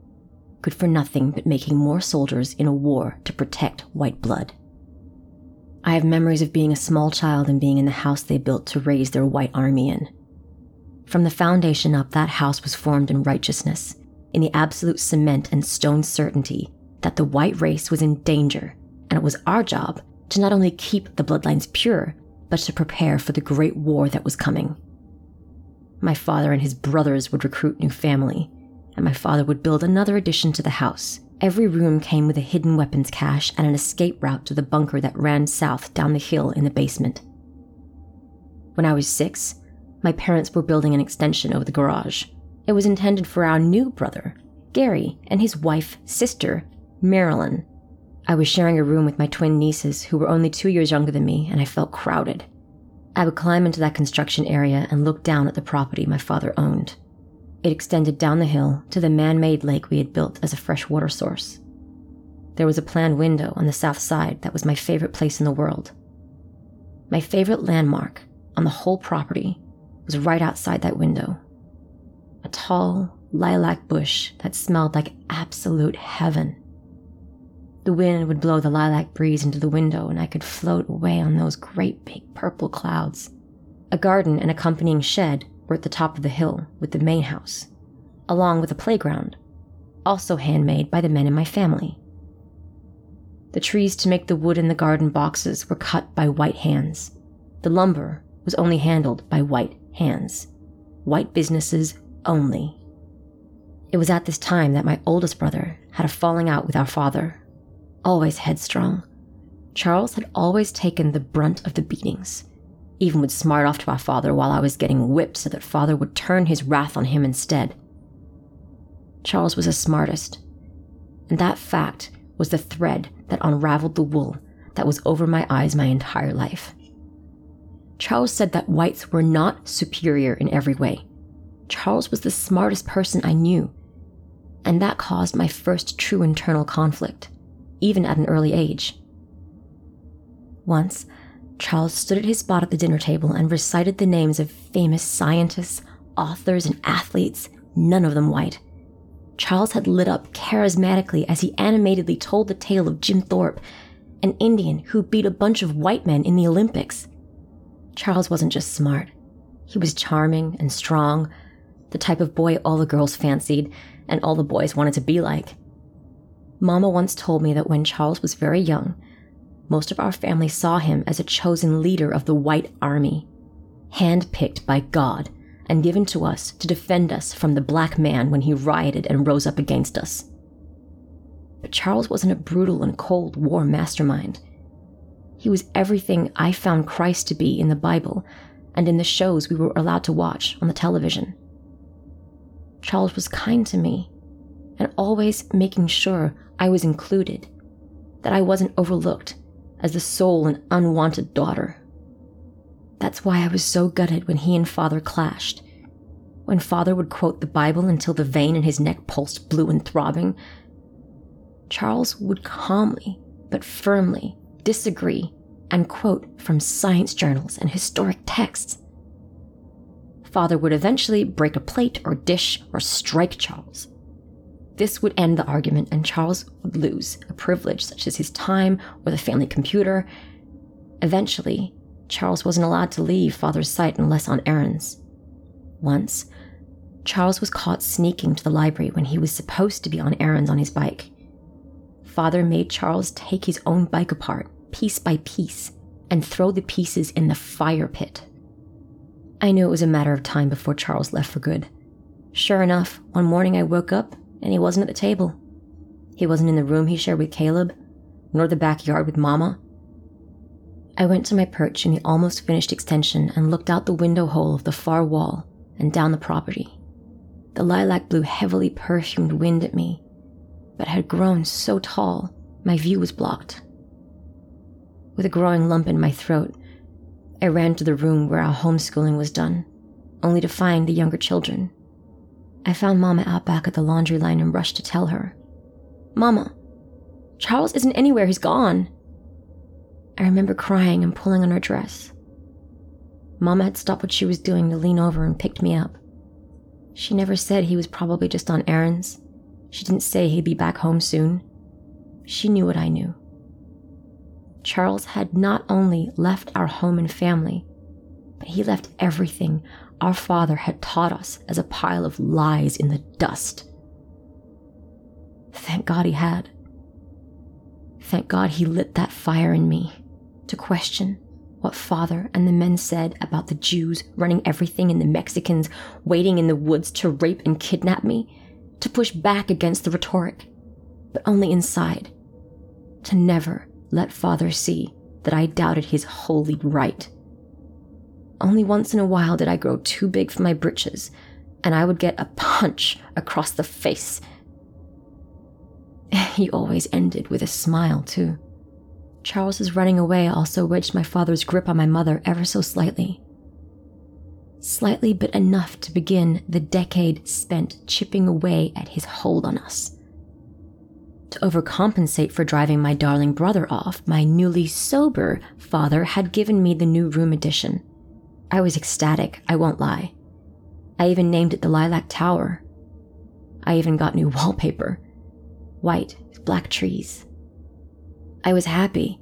good for nothing but making more soldiers in a war to protect white blood. I have memories of being a small child and being in the house they built to raise their white army in. From the foundation up, that house was formed in righteousness, in the absolute cement and stone certainty that the white race was in danger, and it was our job to not only keep the bloodlines pure, but to prepare for the great war that was coming. My father and his brothers would recruit new family, and my father would build another addition to the house. Every room came with a hidden weapons cache and an escape route to the bunker that ran south down the hill in the basement. When I was 6, my parents were building an extension over the garage. It was intended for our new brother, Gary, and his wife, sister, Marilyn. I was sharing a room with my twin nieces who were only 2 years younger than me, and I felt crowded. I would climb into that construction area and look down at the property my father owned. It extended down the hill to the man-made lake we had built as a freshwater source. There was a planned window on the south side that was my favorite place in the world. My favorite landmark on the whole property was right outside that window. A tall, lilac bush that smelled like absolute heaven. The wind would blow the lilac breeze into the window and I could float away on those great big purple clouds. A garden and accompanying shed were at the top of the hill with the main house, along with a playground, also handmade by the men in my family. The trees to make the wood in the garden boxes were cut by white hands. The lumber was only handled by white hands. White businesses only. It was at this time that my oldest brother had a falling out with our father. Always headstrong, Charles had always taken the brunt of the beatings. Even would smart off to our father while I was getting whipped so that father would turn his wrath on him instead. Charles was the smartest, and that fact was the thread that unraveled the wool that was over my eyes my entire life. Charles said that whites were not superior in every way. Charles was the smartest person I knew, and that caused my first true internal conflict, even at an early age. Once, Charles stood at his spot at the dinner table and recited the names of famous scientists, authors, and athletes, none of them white. Charles had lit up charismatically as he animatedly told the tale of Jim Thorpe, an Indian who beat a bunch of white men in the Olympics. Charles wasn't just smart. He was charming and strong, the type of boy all the girls fancied and all the boys wanted to be like. Mama once told me that when Charles was very young, most of our family saw him as a chosen leader of the white army, handpicked by God and given to us to defend us from the black man when he rioted and rose up against us. But Charles wasn't a brutal and cold war mastermind. He was everything I found Christ to be in the Bible and in the shows we were allowed to watch on the television. Charles was kind to me and always making sure I was included, that I wasn't overlooked as the sole and unwanted daughter. That's why I was so gutted when he and father clashed. When father would quote the Bible until the vein in his neck pulsed blue and throbbing, Charles would calmly but firmly disagree and quote from science journals and historic texts. Father would eventually break a plate or dish or strike Charles. This would end the argument and Charles would lose a privilege such as his time or the family computer. Eventually, Charles wasn't allowed to leave father's sight unless on errands. Once, Charles was caught sneaking to the library when he was supposed to be on errands on his bike. Father made Charles take his own bike apart, piece by piece, and throw the pieces in the fire pit. I knew it was a matter of time before Charles left for good. Sure enough, one morning I woke up and he wasn't at the table. He wasn't in the room he shared with Caleb, nor the backyard with Mama. I went to my perch in the almost finished extension and looked out the window hole of the far wall and down the property. The lilac blew heavily perfumed wind at me, but had grown so tall, my view was blocked. With a growing lump in my throat, I ran to the room where our homeschooling was done, only to find the younger children. I found Mama out back at the laundry line and rushed to tell her. "Mama, Charles isn't anywhere, he's gone." I remember crying and pulling on her dress. Mama had stopped what she was doing to lean over and picked me up. She never said he was probably just on errands. She didn't say he'd be back home soon. She knew what I knew. Charles had not only left our home and family, but he left everything our father had taught us as a pile of lies in the dust. Thank God he had. Thank God he lit that fire in me to question what Father and the men said about the Jews running everything and the Mexicans waiting in the woods to rape and kidnap me, to push back against the rhetoric, but only inside, to never let Father see that I doubted his holy right. Only once in a while did I grow too big for my britches, and I would get a punch across the face. He always ended with a smile, too. Charles's running away also wedged my father's grip on my mother ever so slightly. Slightly, but enough to begin the decade spent chipping away at his hold on us. To overcompensate for driving my darling brother off, my newly sober father had given me the new room addition. I was ecstatic, I won't lie. I even named it the Lilac Tower. I even got new wallpaper. White with black trees. I was happy,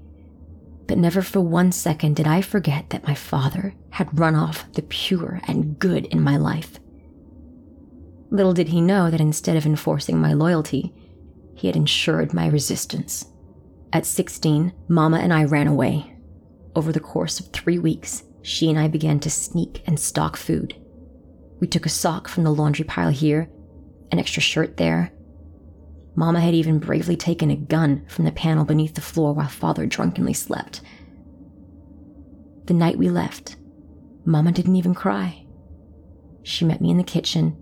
but never for one second did I forget that my father had run off the pure and good in my life. Little did he know that instead of enforcing my loyalty, he had ensured my resistance. At 16, Mama and I ran away. Over the course of 3 weeks, she and I began to sneak and stock food. We took a sock from the laundry pile here, an extra shirt there. Mama had even bravely taken a gun from the panel beneath the floor while Father drunkenly slept. The night we left, Mama didn't even cry. She met me in the kitchen,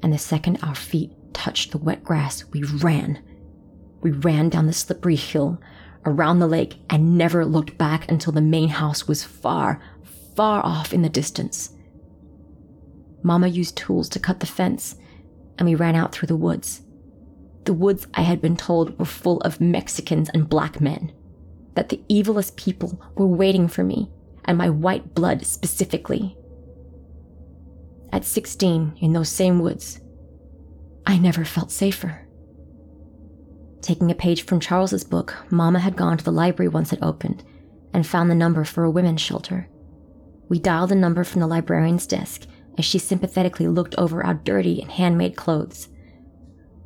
and the second our feet touched the wet grass, we ran. We ran down the slippery hill, around the lake, and never looked back until the main house was far, far off in the distance. Mama used tools to cut the fence, and we ran out through the woods. The woods, I had been told, were full of Mexicans and black men, that the evilest people were waiting for me, and my white blood specifically. At 16, in those same woods, I never felt safer. Taking a page from Charles's book, Mama had gone to the library once it opened, and found the number for a women's shelter. We dialed the number from the librarian's desk as she sympathetically looked over our dirty and handmade clothes.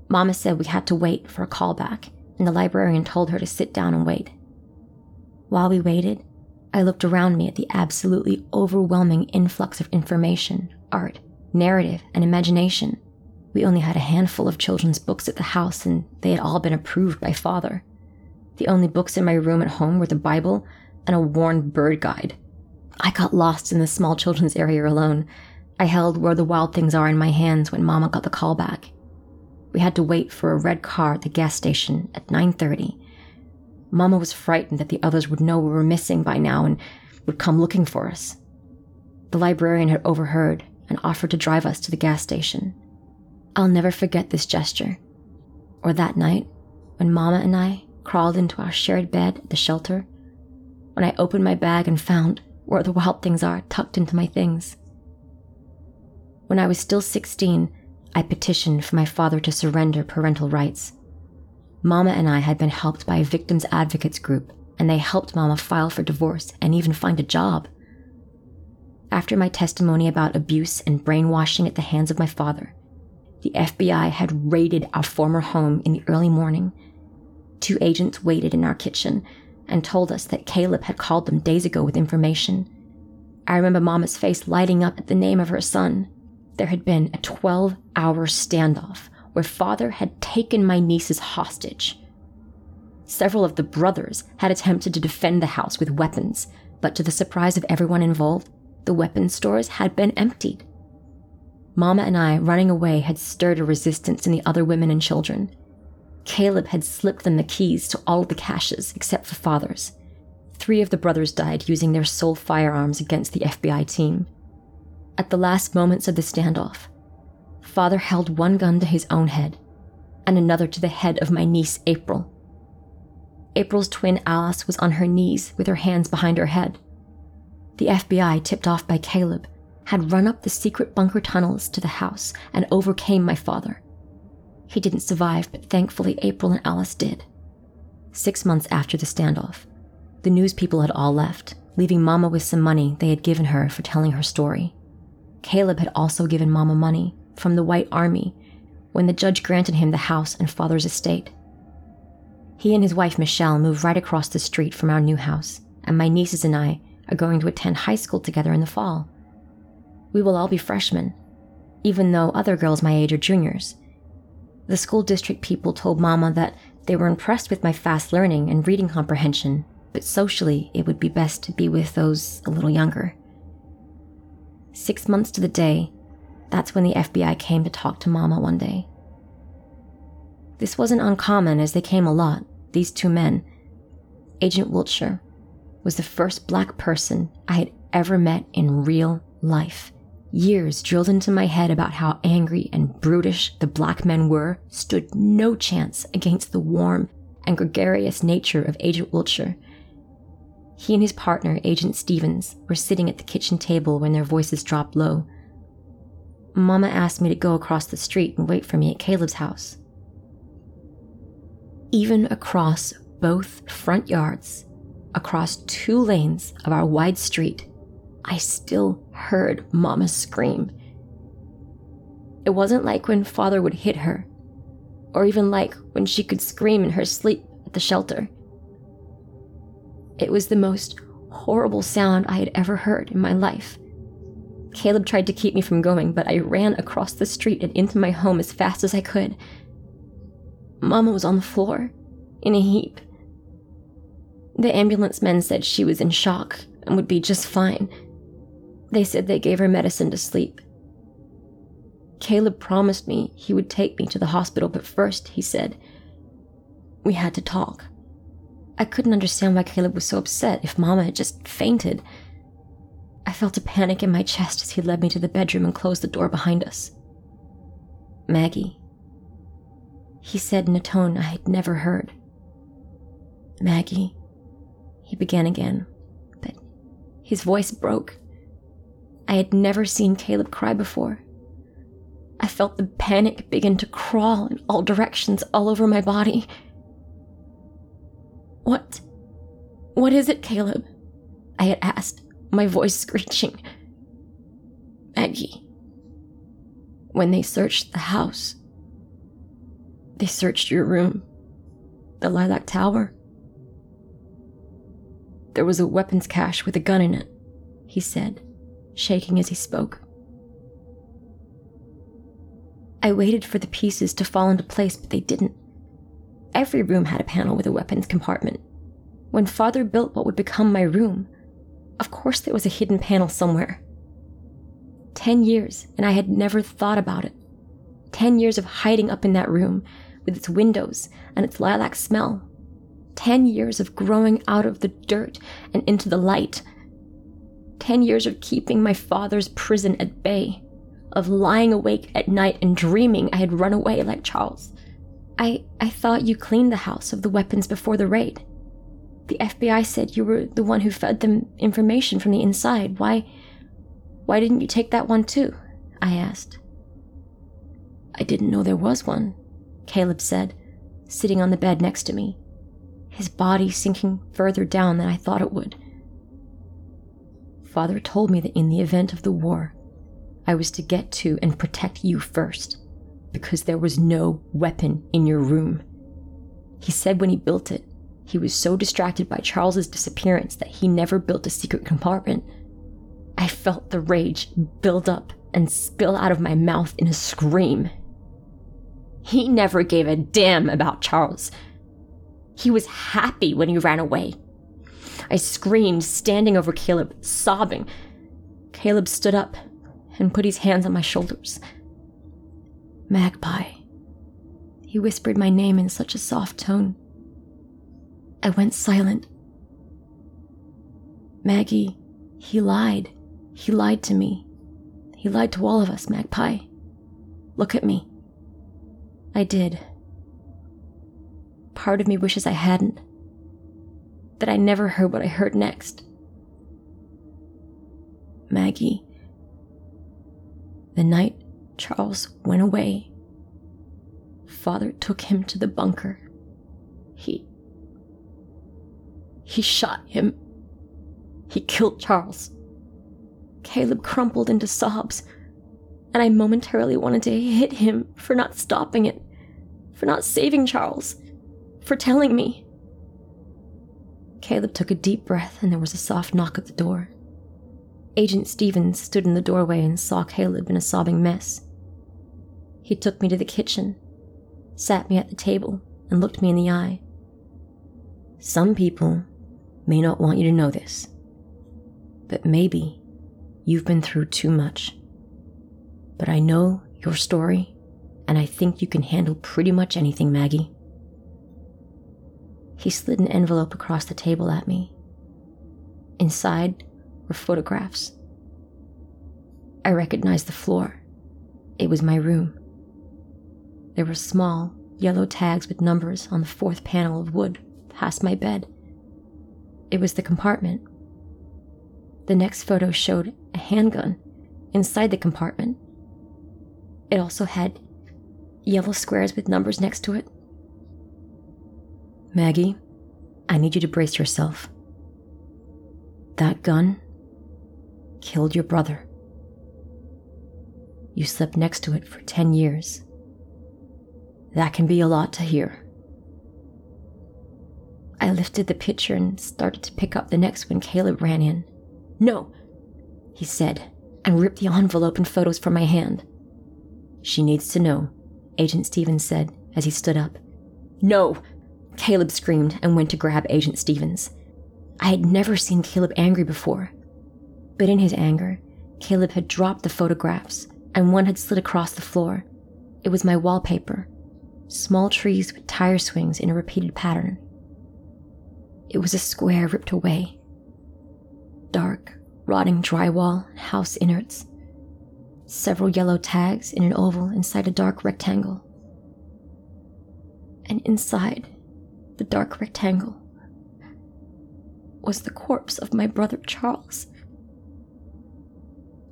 Mama said we had to wait for a call back, and the librarian told her to sit down and wait. While we waited, I looked around me at the absolutely overwhelming influx of information, art, narrative, and imagination. We only had a handful of children's books at the house, and they had all been approved by Father. The only books in my room at home were the Bible and a worn bird guide. I got lost in the small children's area alone. I held Where the Wild Things Are in my hands when Mama got the call back. We had to wait for a red car at the gas station at 9:30. Mama was frightened that the others would know we were missing by now and would come looking for us. The librarian had overheard and offered to drive us to the gas station. I'll never forget this gesture, or that night when Mama and I crawled into our shared bed at the shelter, when I opened my bag and found Where the Wild Things Are tucked into my things. When I was still 16, I petitioned for my father to surrender parental rights. Mama and I had been helped by a victims' advocates group, and they helped Mama file for divorce and even find a job. after my testimony about abuse and brainwashing at the hands of my father, the FBI had raided our former home in the early morning. Two agents waited in our kitchen and told us that Caleb had called them days ago with information. I remember Mama's face lighting up at the name of her son. There had been a 12-hour standoff where Father had taken my nieces hostage. Several of the brothers had attempted to defend the house with weapons, but to the surprise of everyone involved, the weapon stores had been emptied. Mama and I, running away, had stirred a resistance in the other women and children. Caleb had slipped them the keys to all of the caches except for Father's. Three of the brothers died using their sole firearms against the FBI team. At the last moments of the standoff, Father held one gun to his own head and another to the head of my niece, April. April's twin, Alice, was on her knees with her hands behind her head. The FBI, tipped off by Caleb, had run up the secret bunker tunnels to the house and overcame my father. He didn't survive, but thankfully April and Alice did. 6 months after the standoff, the news people had all left, leaving Mama with some money they had given her for telling her story. Caleb had also given Mama money from the White Army when the judge granted him the house and father's estate. He and his wife Michelle moved right across the street from our new house, and my nieces and I are going to attend high school together in the fall. We will all be freshmen, even though other girls my age are juniors. The school district people told Mama that they were impressed with my fast learning and reading comprehension, but socially it would be best to be with those a little younger. 6 months to the day, that's when the FBI came to talk to Mama one day. This wasn't uncommon, as they came a lot, these two men. Agent Wiltshire was the first black person I had ever met in real life. Years drilled into my head about how angry and brutish the black men were stood no chance against the warm and gregarious nature of Agent Wiltshire. He and his partner, Agent Stevens, were sitting at the kitchen table when their voices dropped low. Mama asked me to go across the street and wait for me at Caleb's house. Even across both front yards, across 2 lanes of our wide street, I still heard Mama scream. It wasn't like when Father would hit her, or even like when she could scream in her sleep at the shelter. It was the most horrible sound I had ever heard in my life. Caleb tried to keep me from going, but I ran across the street and into my home as fast as I could. Mama was on the floor, in a heap. The ambulance men said she was in shock and would be just fine. They said they gave her medicine to sleep. Caleb promised me he would take me to the hospital, but first, he said, we had to talk. I couldn't understand why Caleb was so upset if Mama had just fainted. I felt a panic in my chest as he led me to the bedroom and closed the door behind us. Maggie. He said in a tone I had never heard. Maggie. He began again, but his voice broke. I had never seen Caleb cry before. I felt the panic begin to crawl in all directions, all over my body. What is it, Caleb? I had asked, my voice screeching. Maggie. When they searched the house, they searched your room, the lilac tower. There was a weapons cache with a gun in it, he said, shaking as he spoke. I waited for the pieces to fall into place, but they didn't. Every room had a panel with a weapons compartment. When Father built what would become my room, of course there was a hidden panel somewhere. 10 years, and I had never thought about it. 10 years of hiding up in that room, with its windows and its lilac smell. 10 years of growing out of the dirt and into the light. 10 years of keeping my father's prison at bay, of lying awake at night and dreaming I had run away like Charles. I thought you cleaned the house of the weapons before the raid. The FBI said you were the one who fed them information from the inside. Why didn't you take that one too? I asked. I didn't know there was one, Caleb said, sitting on the bed next to me, his body sinking further down than I thought it would. Father told me that in the event of the war, I was to get to and protect you first, because there was no weapon in your room. He said when he built it, he was so distracted by Charles's disappearance that he never built a secret compartment. I felt the rage build up and spill out of my mouth in a scream. He never gave a damn about Charles. He was happy when he ran away. I screamed, standing over Caleb, sobbing. Caleb stood up and put his hands on my shoulders. Magpie. He whispered my name in such a soft tone. I went silent. Maggie, he lied. He lied to me. He lied to all of us, Magpie. Look at me. I did. Part of me wishes I hadn't. That I never heard what I heard next. Maggie. The night Charles went away, Father took him to the bunker. He shot him. He killed Charles. Caleb crumpled into sobs, and I momentarily wanted to hit him for not stopping it, for not saving Charles, for telling me. Caleb took a deep breath, and there was a soft knock at the door. Agent Stevens stood in the doorway and saw Caleb in a sobbing mess. He took me to the kitchen, sat me at the table, and looked me in the eye. Some people may not want you to know this, but maybe you've been through too much. But I know your story, and I think you can handle pretty much anything, Maggie. He slid an envelope across the table at me. Inside were photographs. I recognized the floor. It was my room. There were small, yellow tags with numbers on the fourth panel of wood past my bed. It was the compartment. The next photo showed a handgun inside the compartment. It also had yellow squares with numbers next to it. Maggie, I need you to brace yourself. That gun killed your brother. You slept next to it for 10 years. That can be a lot to hear. I lifted the picture and started to pick up the next when Caleb ran in. No, he said, and ripped the envelope and photos from my hand. She needs to know, Agent Stevens said as he stood up. No, Caleb screamed and went to grab Agent Stevens. I had never seen Caleb angry before, but in his anger, Caleb had dropped the photographs, and one had slid across the floor. It was my wallpaper, small trees with tire swings in a repeated pattern. It was a square ripped away. Dark, rotting drywall and house innards. Several yellow tags in an oval inside a dark rectangle. And inside the dark rectangle was the corpse of my brother Charles.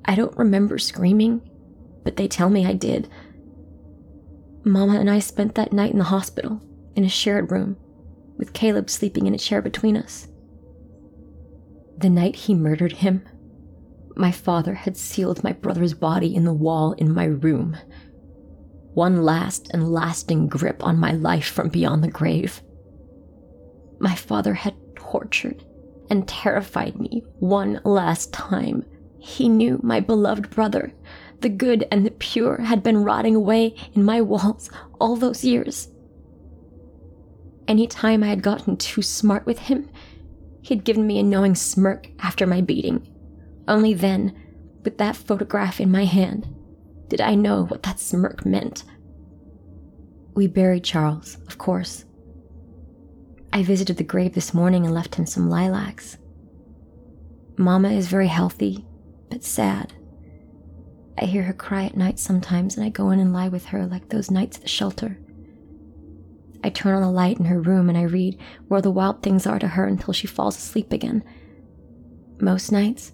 I don't remember screaming, but they tell me I did. Mama and I spent that night in the hospital, in a shared room, with Caleb sleeping in a chair between us. The night he murdered him, my father had sealed my brother's body in the wall in my room. One last and lasting grip on my life from beyond the grave. My father had tortured and terrified me one last time. He knew my beloved brother, the good and the pure, had been rotting away in my walls all those years. Any time I had gotten too smart with him, he'd given me a knowing smirk after my beating. Only then, with that photograph in my hand, did I know what that smirk meant. We buried Charles, of course. I visited the grave this morning and left him some lilacs. Mama is very healthy, but sad. I hear her cry at night sometimes, and I go in and lie with her like those nights at the shelter. I turn on the light in her room and I read Where the Wild Things Are to her until she falls asleep again. Most nights,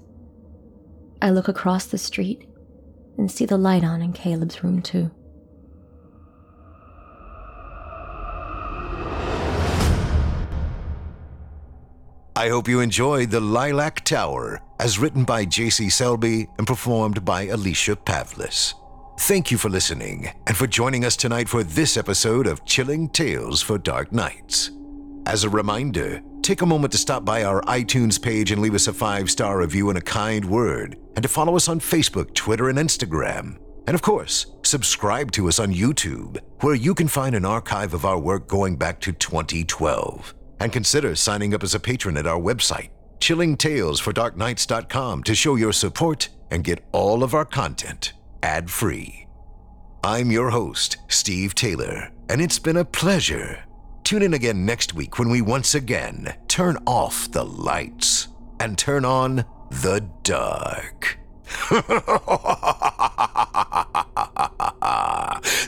I look across the street and see the light on in Caleb's room too. I I hope you enjoyed The Lilac Tower, as written by J.C. Selby and performed by Alicia Pavlis. Thank you for listening and for joining us tonight for this episode of Chilling Tales for Dark Nights. As a reminder, take a moment to stop by our iTunes page and leave us a 5-star review and a kind word, and to follow us on Facebook, Twitter, and Instagram. And of course, subscribe to us on YouTube, where you can find an archive of our work going back to 2012. And consider signing up as a patron at our website, chillingtalesfordarknights.com, to show your support and get all of our content ad-free. I'm your host, Steve Taylor, and it's been a pleasure. Tune in again next week when we once again turn off the lights and turn on the dark.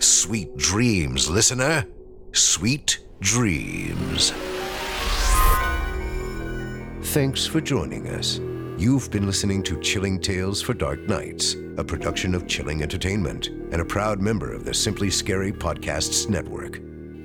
Sweet dreams, listener. Sweet dreams. Thanks for joining us. You've been listening to Chilling Tales for Dark Nights, a production of Chilling Entertainment and a proud member of the Simply Scary Podcasts Network.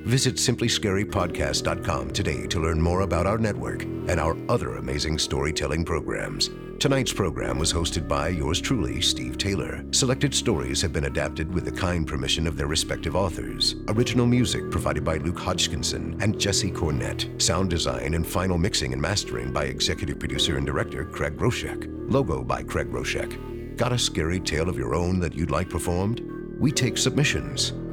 Visit simplyscarypodcast.com today to learn more about our network and our other amazing storytelling programs. Tonight's program was hosted by yours truly, Steve Taylor. Selected stories have been adapted with the kind permission of their respective authors. Original music provided by Luke Hodgkinson and Jesse Cornett. Sound design and final mixing and mastering by executive producer and director Craig Roshek. Logo by Craig Roshek. Got a scary tale of your own that you'd like performed? We take submissions.